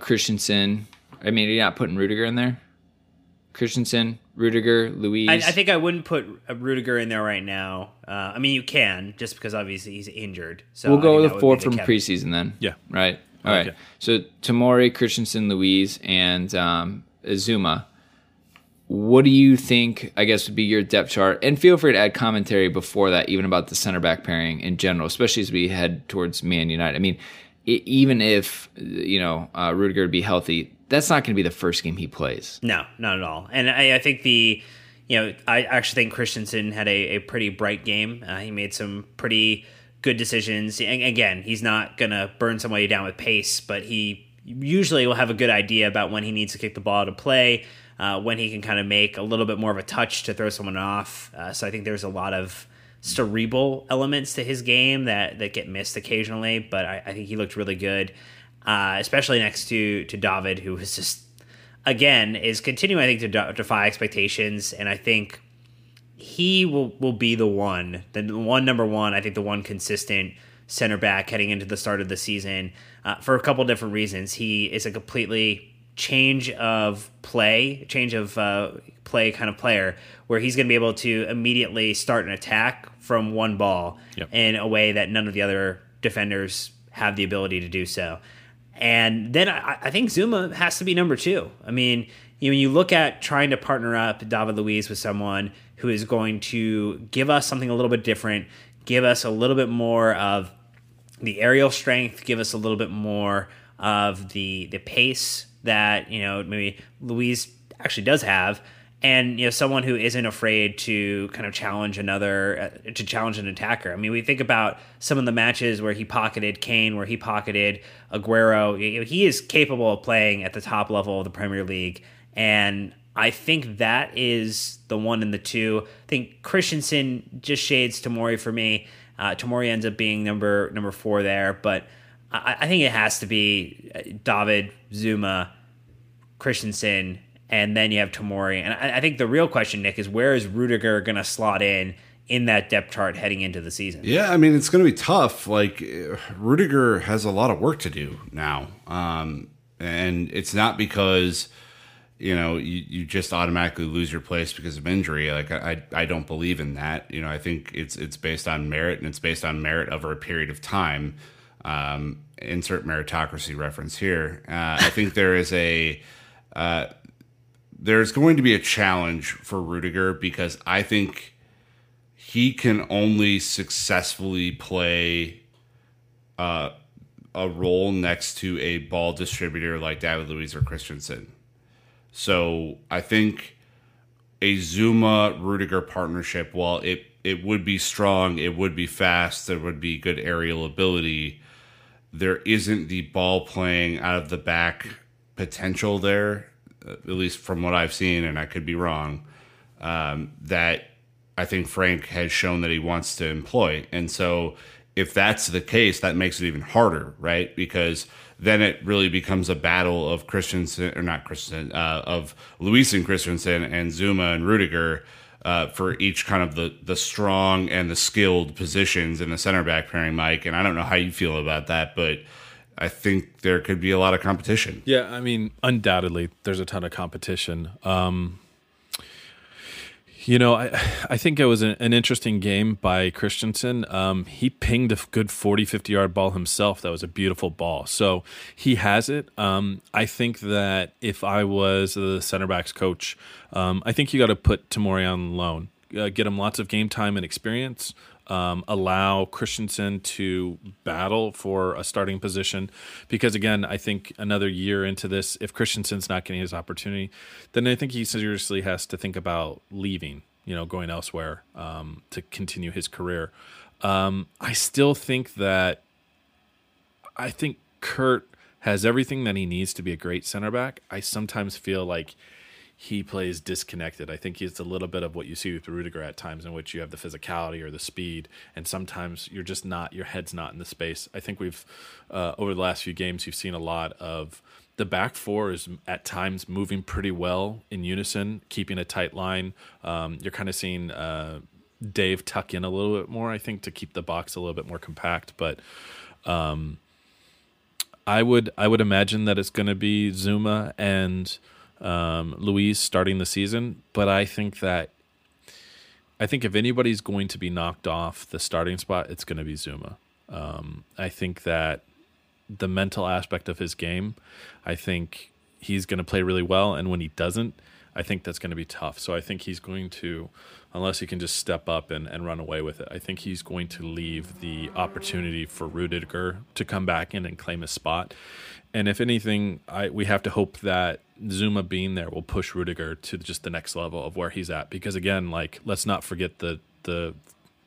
Christensen. I mean, are you not putting Rudiger in there? Christensen, Rudiger, Luiz. I think I wouldn't put Rudiger in there right now. I mean, you can, just because obviously he's injured. So we'll go with 4 from preseason then. Yeah. Right? All right. So Tomori, Christensen, Luiz, and Zouma. What do you think, I guess, would be your depth chart? And feel free to add commentary before that, even about the center back pairing in general, especially as we head towards Man United. I mean, even if, you know, Rudiger would be healthy, that's not going to be the first game he plays. No, not at all. And I think I actually think Christensen had a pretty bright game. He made some pretty good decisions. And again, he's not going to burn somebody down with pace, but he usually will have a good idea about when he needs to kick the ball out of play. When he can kind of make a little bit more of a touch to throw someone off. So I think there's a lot of cerebral elements to his game that get missed occasionally, but I think he looked really good, especially next to David, who is just, again, is continuing, I think, to defy expectations. And I think he will be the one number one, I think the one consistent center back heading into the start of the season for a couple different reasons. He is a completely change of play kind of player where he's going to be able to immediately start an attack from one ball in a way that none of the other defenders have the ability to do so. And then I think Zouma has to be number two. I mean, when you look at trying to partner up David Luiz with someone who is going to give us something a little bit different, give us a little bit more of the aerial strength, give us a little bit more of the pace that, maybe Luiz actually does have, and, someone who isn't afraid to kind of challenge an attacker. I mean, we think about some of the matches where he pocketed Kane, where he pocketed Aguero. He is capable of playing at the top level of the Premier League, and I think that is the one and the two. I think Christensen just shades Tomori for me. Tomori ends up being number four there, but I think it has to be David, Zouma, Christensen, and then you have Tomori. And I think the real question, Nick, is where is Rudiger going to slot in that depth chart heading into the season? Yeah, I mean, it's going to be tough. Like, Rudiger has a lot of work to do now. And it's not because, you just automatically lose your place because of injury. Like, I don't believe in that. I think it's based on merit, and it's based on merit over a period of time. Insert meritocracy reference here. I think there's going to be a challenge for Rudiger, because I think he can only successfully play a role next to a ball distributor like David Luiz or Christensen. So I think a Zouma-Rudiger partnership, while it would be strong, it would be fast, there would be good aerial ability, there isn't the ball playing out of the back potential there, at least from what I've seen, and I could be wrong, that I think Frank has shown that he wants to employ. And so if that's the case, that makes it even harder, right? Because then it really becomes a battle of of Luiz and Christensen and Zouma and Rudiger for each kind of the strong and the skilled positions in the center back pairing, Mike. And I don't know how you feel about that, but I think there could be a lot of competition. Yeah, I mean, undoubtedly, there's a ton of competition. I think it was an interesting game by Christensen. He pinged a good 40, 50-yard ball himself. That was a beautiful ball. So he has it. I think that if I was the center backs coach, I think you got to put Tomori on loan, get him lots of game time and experience, allow Christensen to battle for a starting position. Because, again, I think another year into this, if Christensen's not getting his opportunity, then I think he seriously has to think about leaving, going elsewhere to continue his career. I think Kurt has everything that he needs to be a great center back. I sometimes feel like he plays disconnected. I think it's a little bit of what you see with Rudiger at times, in which you have the physicality or the speed, and sometimes you're just not, your head's not in the space. I think we've, over the last few games, you've seen a lot of the back four is at times moving pretty well in unison, keeping a tight line. You're kind of seeing Dave tuck in a little bit more, I think, to keep the box a little bit more compact. But I would imagine that it's going to be Zouma and Luiz starting the season, but I think if anybody's going to be knocked off the starting spot, it's going to be Zouma. I think that the mental aspect of his game, I think he's going to play really well, and when he doesn't, I think that's going to be tough. So I think he's going to, unless he can just step up and run away with it, I think he's going to leave the opportunity for Rudiger to come back in and claim his spot. And if anything, we have to hope that Zouma being there will push Rudiger to just the next level of where he's at. Because, again, like, let's not forget the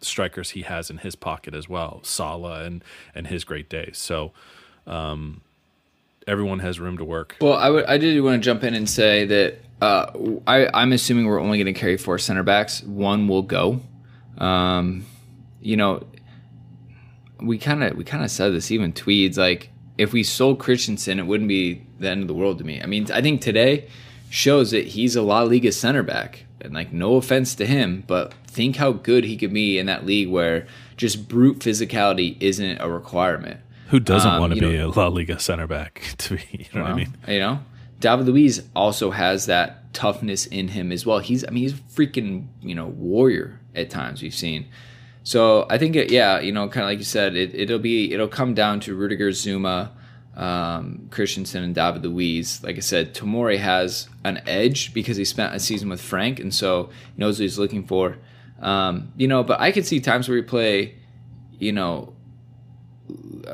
strikers he has in his pocket as well, Salah and his great days. So everyone has room to work. Well, I did want to jump in and say that I'm assuming we're only going to carry four center backs. One will go. We kind of said this, even Tweeds, like, if we sold Christensen, it wouldn't be the end of the world to me. I mean, I think today shows that he's a La Liga center back. And, like, no offense to him, but think how good he could be in that league where just brute physicality isn't a requirement. Who doesn't want to be a La Liga center back? To be, what I mean? You know, David Luiz also has that toughness in him as well. He's a freaking, warrior at times we've seen. So I think, kind of like you said, it'll come down to Rudiger, Zouma, Christensen, and David Luiz. Like I said, Tomori has an edge because he spent a season with Frank, and so he knows what he's looking for. But I could see times where you play,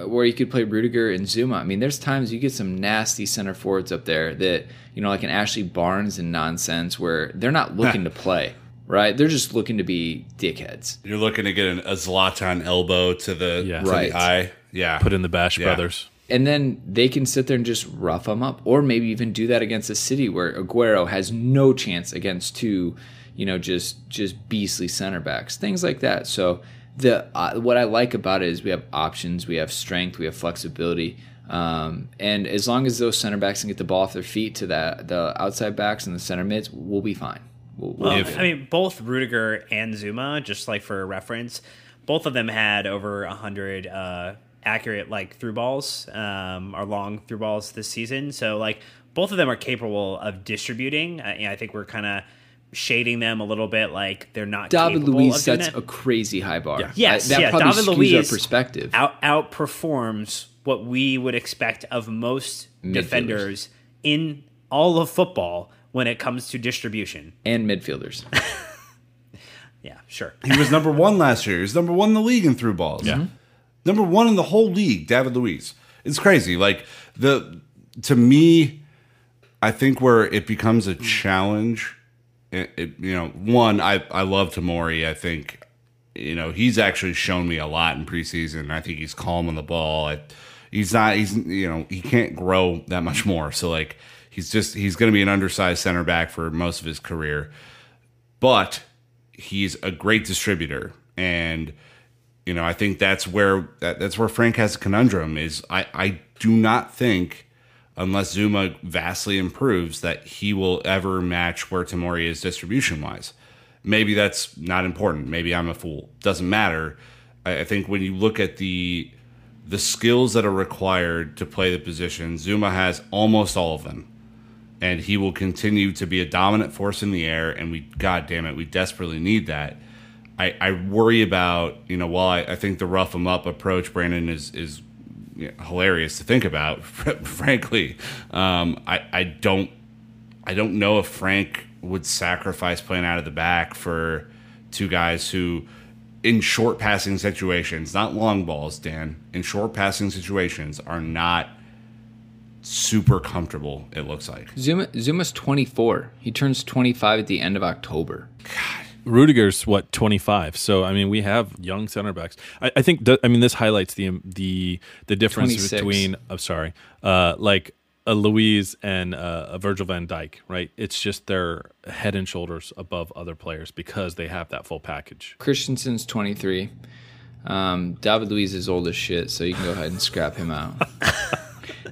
where you could play Rudiger and Zouma. I mean, there's times you get some nasty center forwards up there that, like an Ashley Barnes and nonsense, where they're not looking to play, right? They're just looking to be dickheads. You're looking to get a Zlatan elbow to the eye. Yeah. Put in the Bash Brothers. And then they can sit there and just rough them up, or maybe even do that against a City where Aguero has no chance against two, just beastly center backs, things like that. So what I like about it is we have options, we have strength, we have flexibility, and as long as those center backs can get the ball off their feet to the outside backs and the center mids, we'll be fine. Both Rudiger and Zouma, just like for reference, both of them had over 100. Accurate through balls or long through balls this season, so both of them are capable of distributing. I think we're kind of shading them a little bit, they're not David Luiz sets a crazy high bar. David Luiz perspective outperforms what we would expect of most defenders in all of football when it comes to distribution and midfielders. Yeah, sure. He was number one last year. He was number one in the league in through balls. Yeah. Mm-hmm. Number one in the whole league, David Luiz. It's crazy. To me, I think where it becomes a challenge, I love Tomori. I think, he's actually shown me a lot in preseason. I think he's calm on the ball. He can't grow that much more. So, he's going to be an undersized center back for most of his career. But he's a great distributor, and I think that's where Frank has a conundrum. Is I do not think, unless Zouma vastly improves, that he will ever match where Tomori is distribution wise. Maybe that's not important. Maybe I'm a fool. Doesn't matter. I think when you look at the skills that are required to play the position, Zouma has almost all of them, and he will continue to be a dominant force in the air. And we desperately need that. I worry about, while I think the rough them up approach, Brandon, is hilarious to think about, frankly. I don't know if Frank would sacrifice playing out of the back for two guys who, in short passing situations, not long balls, Dan, in short passing situations, are not super comfortable, it looks like. Zuma's 24. He turns 25 at the end of October. God. Rudiger's 25, so I mean we have young center backs. I think this highlights the difference 26. Between a Luiz and a Virgil van Dijk, right? It's just they're head and shoulders above other players because they have that full package. Christensen's 23. David Luiz is old as shit, so you can go ahead and scrap him out.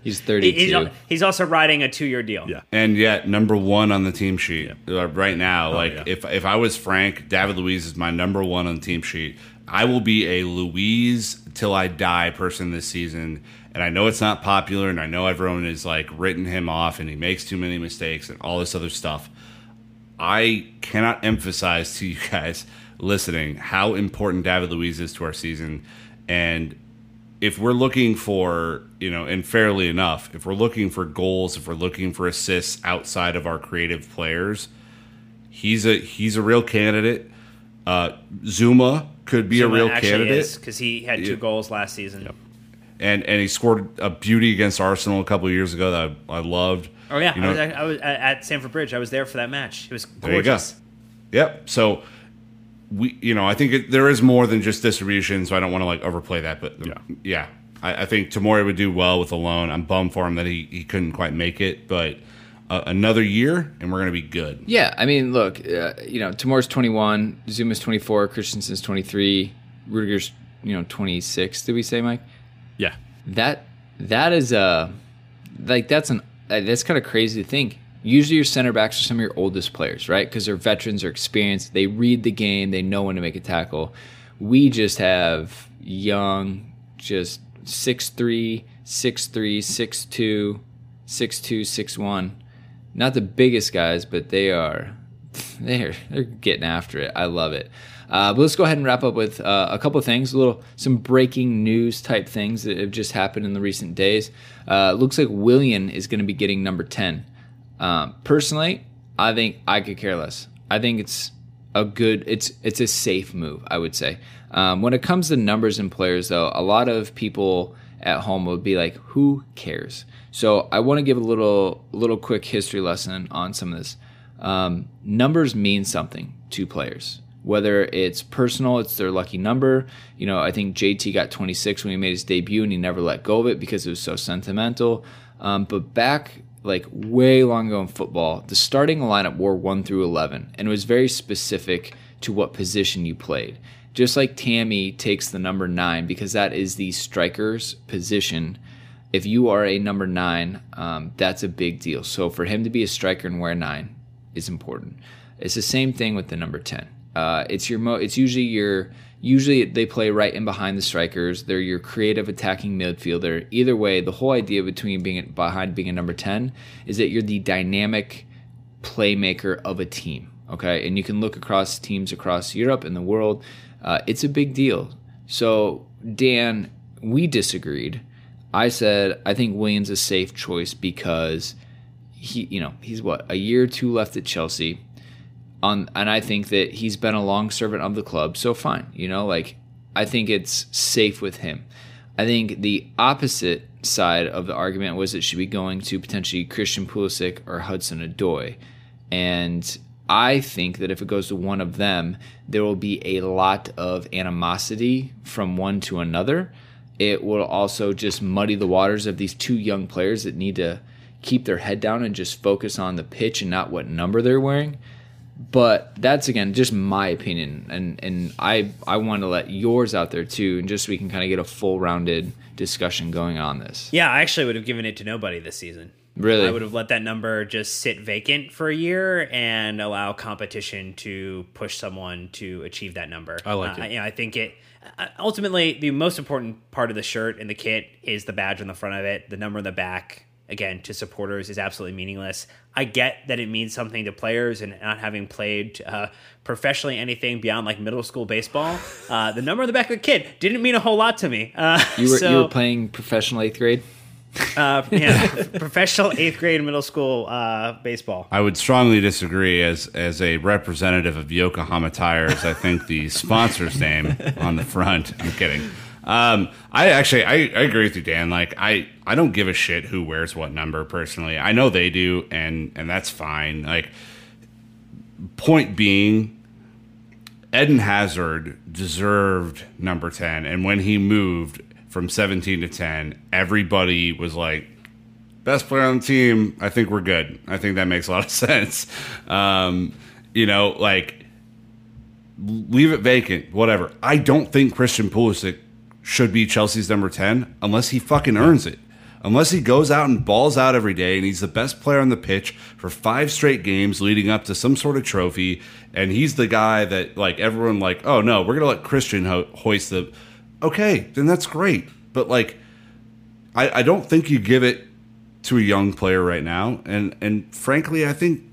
He's 32. He's also riding a 2-year deal. Yeah. And yet, number one on the team sheet right now. If I was Frank, David Luiz is my number one on the team sheet. I will be a Luiz till I die person this season. And I know it's not popular, and I know everyone is written him off, and he makes too many mistakes and all this other stuff. I cannot emphasize to you guys listening how important David Luiz is to our season. And if we're looking for, and fairly enough, if we're looking for goals, if we're looking for assists outside of our creative players, he's a real candidate. Zouma could be a real candidate because he had 2 goals last season, and he scored a beauty against Arsenal a couple of years ago that I loved. Oh yeah, I was at Stamford Bridge. I was there for that match. It was gorgeous. There you go. Yep. So I think there is more than just distribution, so I don't want to overplay that. But I think Tomori would do well with a loan. I'm bummed for him that he couldn't quite make it, but another year and we're going to be good. Yeah, I mean, look, Tomori's 21, Zuma's 24, Christensen's 23, Rudiger's 26. Did we say, Mike? Yeah, that's kind of crazy to think. usually your center backs are some of your oldest players, right? Because they're veterans or experienced. They read the game. They know when to make a tackle. We just have young, just 6'3", 6'3", 6'2", 6'2", 6'1". Not the biggest guys, but they're getting after it. I love it. But let's go ahead and wrap up with a couple of things, some breaking news type things that have just happened in the recent days. Looks like Willian is going to be getting number 10. Personally, I think I could care less. I think it's a good, it's a safe move, I would say. When it comes to numbers and players, though, a lot of people at home would be like, who cares? So I want to give a little quick history lesson on some of this. Numbers mean something to players. Whether it's personal, it's their lucky number. You know, I think JT got 26 when he made his debut, and he never let go of it because it was so sentimental. But back like way long ago in football, the starting lineup wore 1 through 11, and it was very specific to what position you played. Just like Tammy takes the number 9 because that is the striker's position. If you are a number 9, that's a big deal. So for him to be a striker and wear 9 is important. It's the same thing with the number 10. It's usually they play right in behind the strikers. They're your creative attacking midfielder. Either way, the whole idea between being a number 10 is that you're the dynamic playmaker of a team. Okay, and you can look across teams across Europe and the world. It's a big deal. So Dan, we disagreed. I said I think Willian's a safe choice because he's a year or two left at Chelsea. And I think that he's been a long servant of the club, so fine. I think it's safe with him. I think the opposite side of the argument was it should be going to potentially Christian Pulisic or Hudson Odoi. And I think that if it goes to one of them, there will be a lot of animosity from one to another. It will also just muddy the waters of these two young players that need to keep their head down and just focus on the pitch and not what number they're wearing. But that's, again, just my opinion, and I want to let yours out there, too, and just so we can kind of get a full-rounded discussion going on this. Yeah, I actually would have given it to nobody this season. Really? I would have let that number just sit vacant for a year and allow competition to push someone to achieve that number. I like it. I think it ultimately, the most important part of the shirt and the kit is the badge on the front of it, the number on the back. Again, to supporters is absolutely meaningless. I get that it means something to players, and not having played professionally anything beyond like middle school baseball, the number on the back of the kid didn't mean a whole lot to me. You were playing professional 8th grade? Professional 8th grade middle school baseball. I would strongly disagree as a representative of Yokohama Tires. I think the sponsor's name on the front. I'm kidding. I agree with you, Dan. I don't give a shit who wears what number personally. I know they do, and that's fine. Point being, Eden Hazard deserved number 10, and when he moved from 17 to 10, everybody was like, best player on the team, I think we're good. I think that makes a lot of sense. Leave it vacant, whatever. I don't think Christian Pulisic should be Chelsea's number 10 unless he fucking earns it. Unless he goes out and balls out every day and he's the best player on the pitch for 5 straight games leading up to some sort of trophy, and he's the guy that everyone oh no, we're going to let Christian hoist the... Okay, then that's great. But I don't think you give it to a young player right now. And frankly, I think...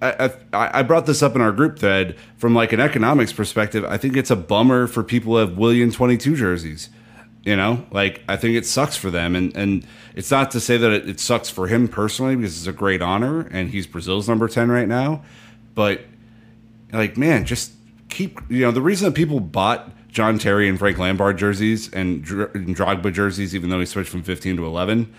I brought this up in our group thread from an economics perspective. I think it's a bummer for people who have Willian 22 jerseys. I think it sucks for them. And it's not to say that it sucks for him personally, because it's a great honor and he's Brazil's number 10 right now. But man, just keep, the reason that people bought John Terry and Frank Lampard jerseys and Drogba jerseys, even though he switched from 15 to 11,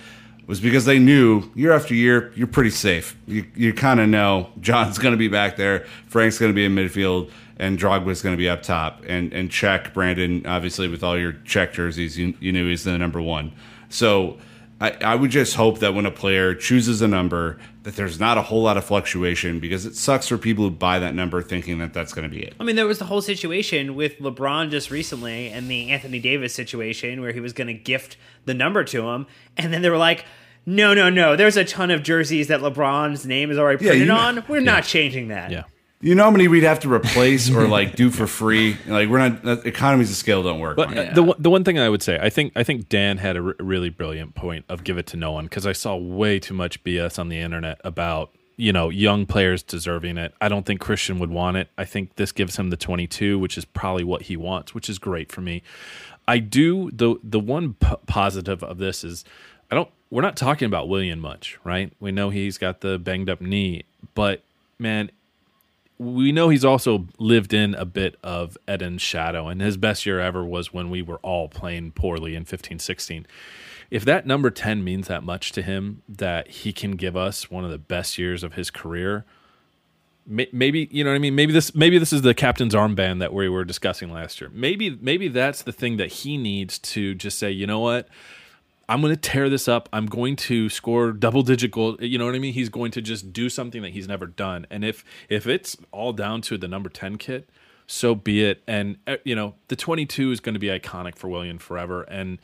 was because they knew year after year, you're pretty safe. You kind of know John's going to be back there, Frank's going to be in midfield, and Drogba's going to be up top. And Czech, Brandon, obviously, with all your Czech jerseys, you knew he's the number 1. So I would just hope that when a player chooses a number, that there's not a whole lot of fluctuation, because it sucks for people who buy that number thinking that that's going to be it. I mean, there was the whole situation with LeBron just recently and the Anthony Davis situation where he was going to gift the number to him, and then they were like, no, there's a ton of jerseys that LeBron's name is already printed on. We're not changing that. Yeah. You know how many we'd have to replace or like do for free? Like we're not, economies of scale don't work. But the one thing I would say, I think Dan had a really brilliant point of give it to no one, because I saw way too much BS on the internet about, you know, young players deserving it. I don't think Christian would want it. I think this gives him the 22, which is probably what he wants, which is great for me. I do the one positive of this is we're not talking about Willian much, right? We know he's got the banged up knee, but man, we know he's also lived in a bit of Eden's shadow, and his best year ever was when we were all playing poorly in 15-16. If that number 10 means that much to him, that he can give us one of the best years of his career, maybe, you know what I mean? Maybe this is the captain's armband that we were discussing last year. Maybe that's the thing that he needs to just say, you know what? I'm going to tear this up. I'm going to score double-digit goals. You know what I mean? He's going to just do something that he's never done. And if it's all down to the number 10 kit, so be it. And, you know, the 22 is going to be iconic for Willian forever. And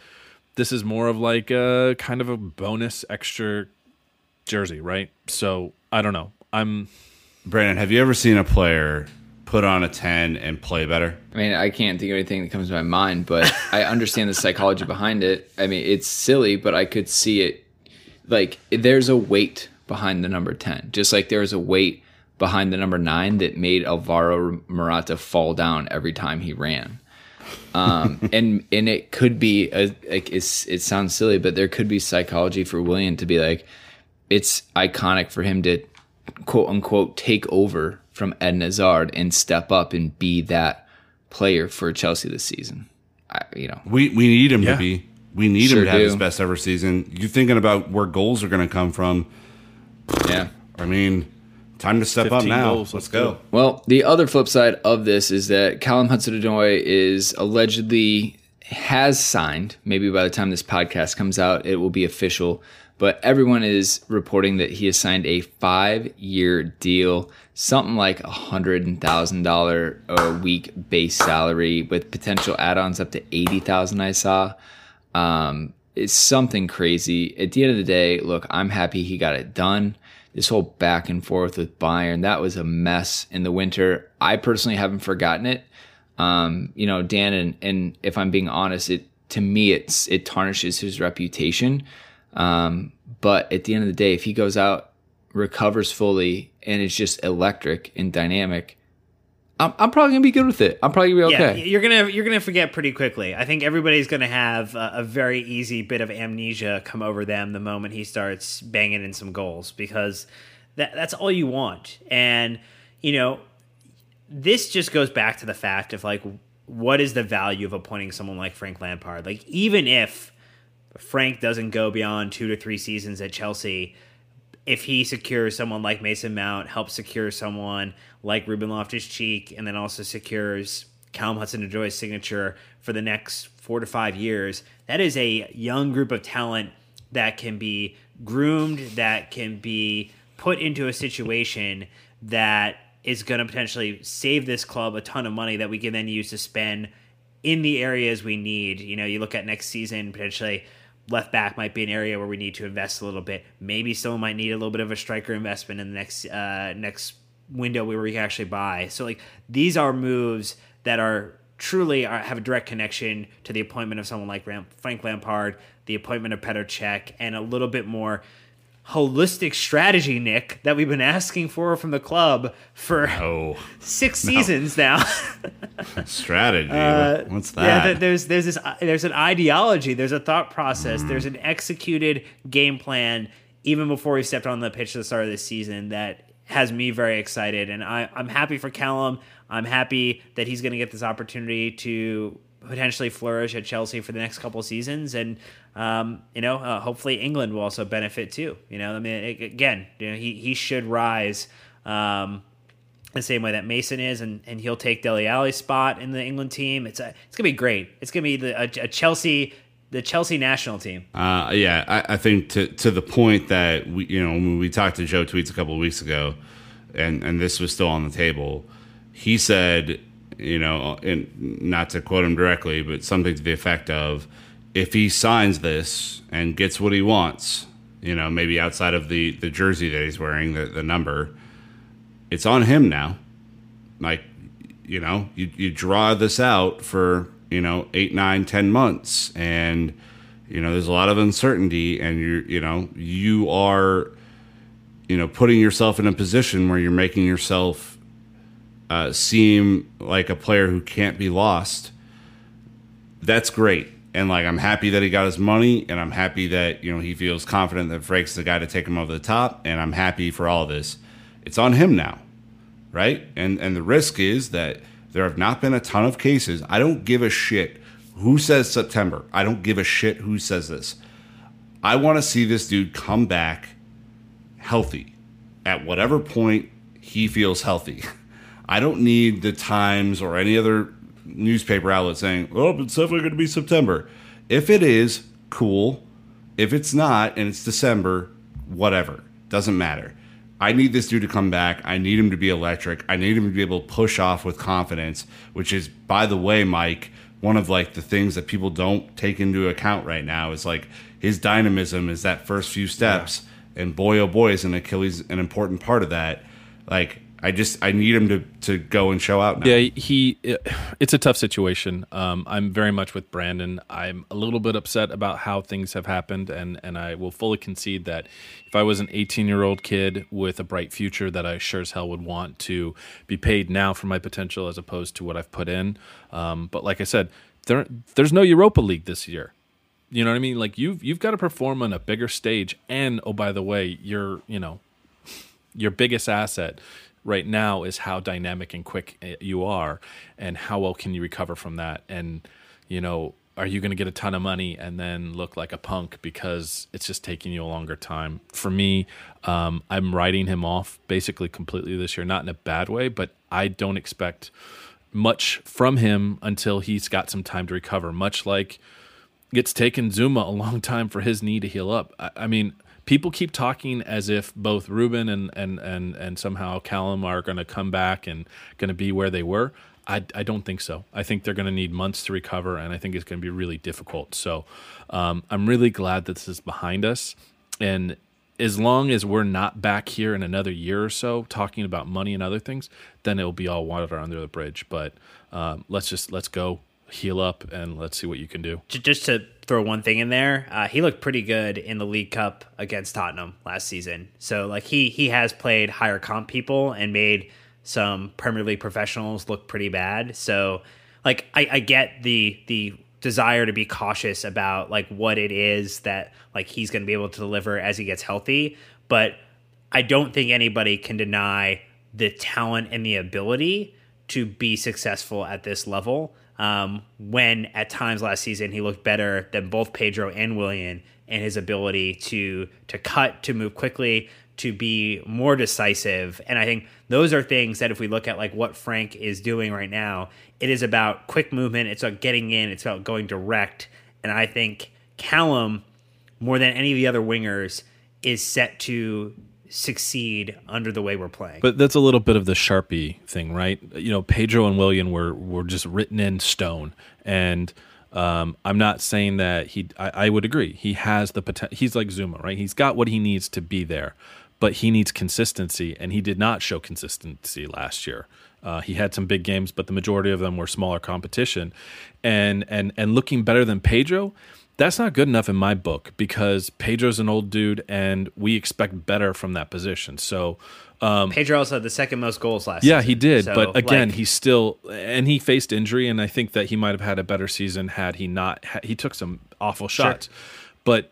this is more of like a kind of a bonus extra jersey, right? So, I don't know. Brandon, have you ever seen a player put on a 10 and play better? I mean, I can't think of anything that comes to my mind, but I understand the psychology behind it. I mean, it's silly, but I could see it. Like, there's a weight behind the number 10, just like there was a weight behind the number 9 that made Alvaro Morata fall down every time he ran. And it could be, it sounds silly, but there could be psychology for Willian to be like, it's iconic for him to quote unquote take over from Eden Hazard and step up and be that player for Chelsea this season. We need him to be. We need him to have his best ever season. You thinking about where goals are going to come from? Yeah, I mean, time to step up now. Let's go. Well, the other flip side of this is that Callum Hudson-Odoi is allegedly has signed. Maybe by the time this podcast comes out, it will be official. But everyone is reporting that he has signed a 5-year deal, something like $100,000 a week base salary with potential add-ons up to $80,000 I saw. It's something crazy. At the end of the day, look, I'm happy he got it done. This whole back and forth with Bayern, that was a mess in the winter. I personally haven't forgotten it. You know, Dan, and if I'm being honest, to me it tarnishes his reputation. But at the end of the day, if he goes out, recovers fully, and is just electric and dynamic, I'm probably gonna be good with it. I'm probably gonna be okay. You're gonna forget pretty quickly. I think everybody's gonna have a very easy bit of amnesia come over them the moment he starts banging in some goals, because that's all you want. And you know, this just goes back to the fact of like, what is the value of appointing someone like Frank Lampard? Like, even if Frank doesn't go beyond 2 to 3 seasons at Chelsea, if he secures someone like Mason Mount, helps secure someone like Ruben Loftus-Cheek, and then also secures Callum Hudson-Odoi's signature for the next 4 to 5 years, that is a young group of talent that can be groomed, that can be put into a situation that is going to potentially save this club a ton of money that we can then use to spend in the areas we need. You know, you look at next season, potentially left back might be an area where we need to invest a little bit. Maybe someone might need a little bit of a striker investment in the next window where we can actually buy. So like, these are moves that are truly have a direct connection to the appointment of someone like Frank Lampard, the appointment of Petr Cech, and a little bit more holistic strategy, Nick, that we've been asking for from the club for 6 seasons now. Strategy? What's that? Yeah, there's an ideology, there's a thought process, there's an executed game plan even before we stepped on the pitch at the start of this season that has me very excited. And I'm happy for Callum. I'm happy that he's going to get this opportunity to potentially flourish at Chelsea for the next couple seasons. And hopefully England will also benefit too. You know, I mean, he should rise the same way that Mason is, and he'll take Dele Alli's spot in the England team. It's gonna be great. It's gonna be the Chelsea national team. I think to the point that we, you know, when we talked to Joe Tweets a couple of weeks ago, and this was still on the table, he said, you know, and not to quote him directly, but something to the effect of, if he signs this and gets what he wants, you know, maybe outside of the jersey that he's wearing, the number, it's on him now. Like, you know, you draw this out for, you know, 8, 9, 10 months, and, you know, there's a lot of uncertainty, and you are putting yourself in a position where you're making yourself seem like a player who can't be lost. That's great. And, like, I'm happy that he got his money, and I'm happy that, you know, he feels confident that Frank's the guy to take him over the top, and I'm happy for all of this. It's on him now, right? And the risk is that there have not been a ton of cases. I don't give a shit who says September. I don't give a shit who says this. I want to see this dude come back healthy at whatever point he feels healthy. I don't need the Times or any other newspaper outlet saying, oh, it's definitely going to be September. If it is, cool. If it's not, and it's December, whatever. Doesn't matter. I need this dude to come back. I need him to be electric. I need him to be able to push off with confidence, which is, by the way, Mike, one of, like, the things that people don't take into account right now is, like, his dynamism is that first few steps. Yeah. And boy, oh boy, is an Achilles an important part of that. Like, I need him to go and show out now. Yeah, it's a tough situation. I'm very much with Brandon. I'm a little bit upset about how things have happened, and I will fully concede that if I was an 18-year-old kid with a bright future, that I sure as hell would want to be paid now for my potential as opposed to what I've put in. But like I said, there's no Europa League this year. You know what I mean? Like, you've got to perform on a bigger stage, and, oh, by the way, your biggest asset right now is how dynamic and quick you are, and how well can you recover from that. And, you know, are you going to get a ton of money and then look like a punk because it's just taking you a longer time? For me, I'm writing him off basically completely this year, not in a bad way, but I don't expect much from him until he's got some time to recover, much like it's taken Zouma a long time for his knee to heal up. I mean, people keep talking as if both Ruben and somehow Callum are going to come back and going to be where they were. I don't think so. I think they're going to need months to recover, and I think it's going to be really difficult. So I'm really glad that this is behind us. And as long as we're not back here in another year or so talking about money and other things, then it'll be all water under the bridge. But let's go. Heal up, and let's see what you can do. Just to throw one thing in there, he looked pretty good in the League Cup against Tottenham last season. So, like, he has played higher comp people and made some Premier League professionals look pretty bad. So, like, I get the desire to be cautious about, like, what it is that, like, he's going to be able to deliver as he gets healthy. But I don't think anybody can deny the talent and the ability to be successful at this level. When at times last season he looked better than both Pedro and Willian, and his ability to cut, to move quickly, to be more decisive. And I think those are things that if we look at, like, what Frank is doing right now, it is about quick movement. It's about getting in. It's about going direct. And I think Callum, more than any of the other wingers, is set to succeed under the way we're playing. But that's a little bit of the Sharpie thing, right? You know, Pedro and Willian were just written in stone. And I'm not saying that I would agree. He has the potential. He's like Zouma, right? He's got what he needs to be there, but he needs consistency, and he did not show consistency last year. He had some big games, but the majority of them were smaller competition. And looking better than Pedro, that's not good enough in my book, because Pedro's an old dude, and we expect better from that position. So Pedro also had the second most goals last season. Yeah, he did. So, but again, like, he faced injury, and I think that he might have had a better season had he not. He took some awful shots. Sure. But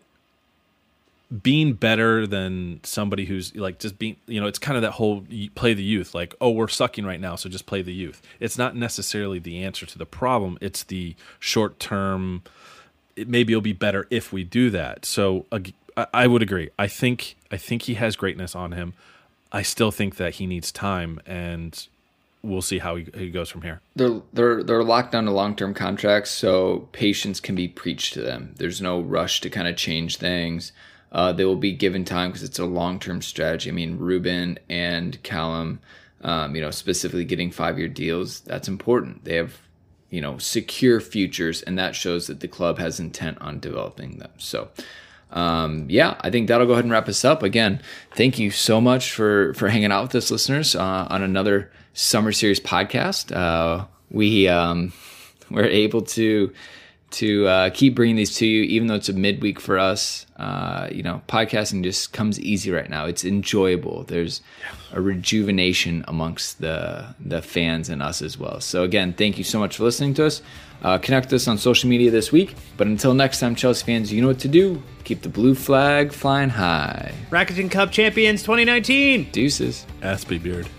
being better than somebody who's, like, just being, you know, it's kind of that whole play the youth, like, oh, we're sucking right now, so just play the youth. It's not necessarily the answer to the problem. It's the short-term. Maybe it'll be better if we do that. So I would agree. I think he has greatness on him. I still think that he needs time, and we'll see how he goes from here. They're locked down to long-term contracts, so patience can be preached to them. There's no rush to kind of change things. They will be given time because it's a long-term strategy. I mean, Ruben and Callum, specifically getting 5-year deals, that's important. They have secure futures, and that shows that the club has intent on developing them. So yeah, I think that'll go ahead and wrap us up. Again, thank you so much for hanging out with us, listeners, on another Summer Series podcast. We're able to keep bringing these to you, even though it's a midweek for us. Podcasting just comes easy right now. It's enjoyable. There's a rejuvenation amongst the fans and us as well. So again, thank you so much for listening to us. Connect us on social media this week. But until next time, Chelsea fans, you know what to do. Keep the blue flag flying high. Rakuten Cup champions 2019. Deuces. Aspie Beard.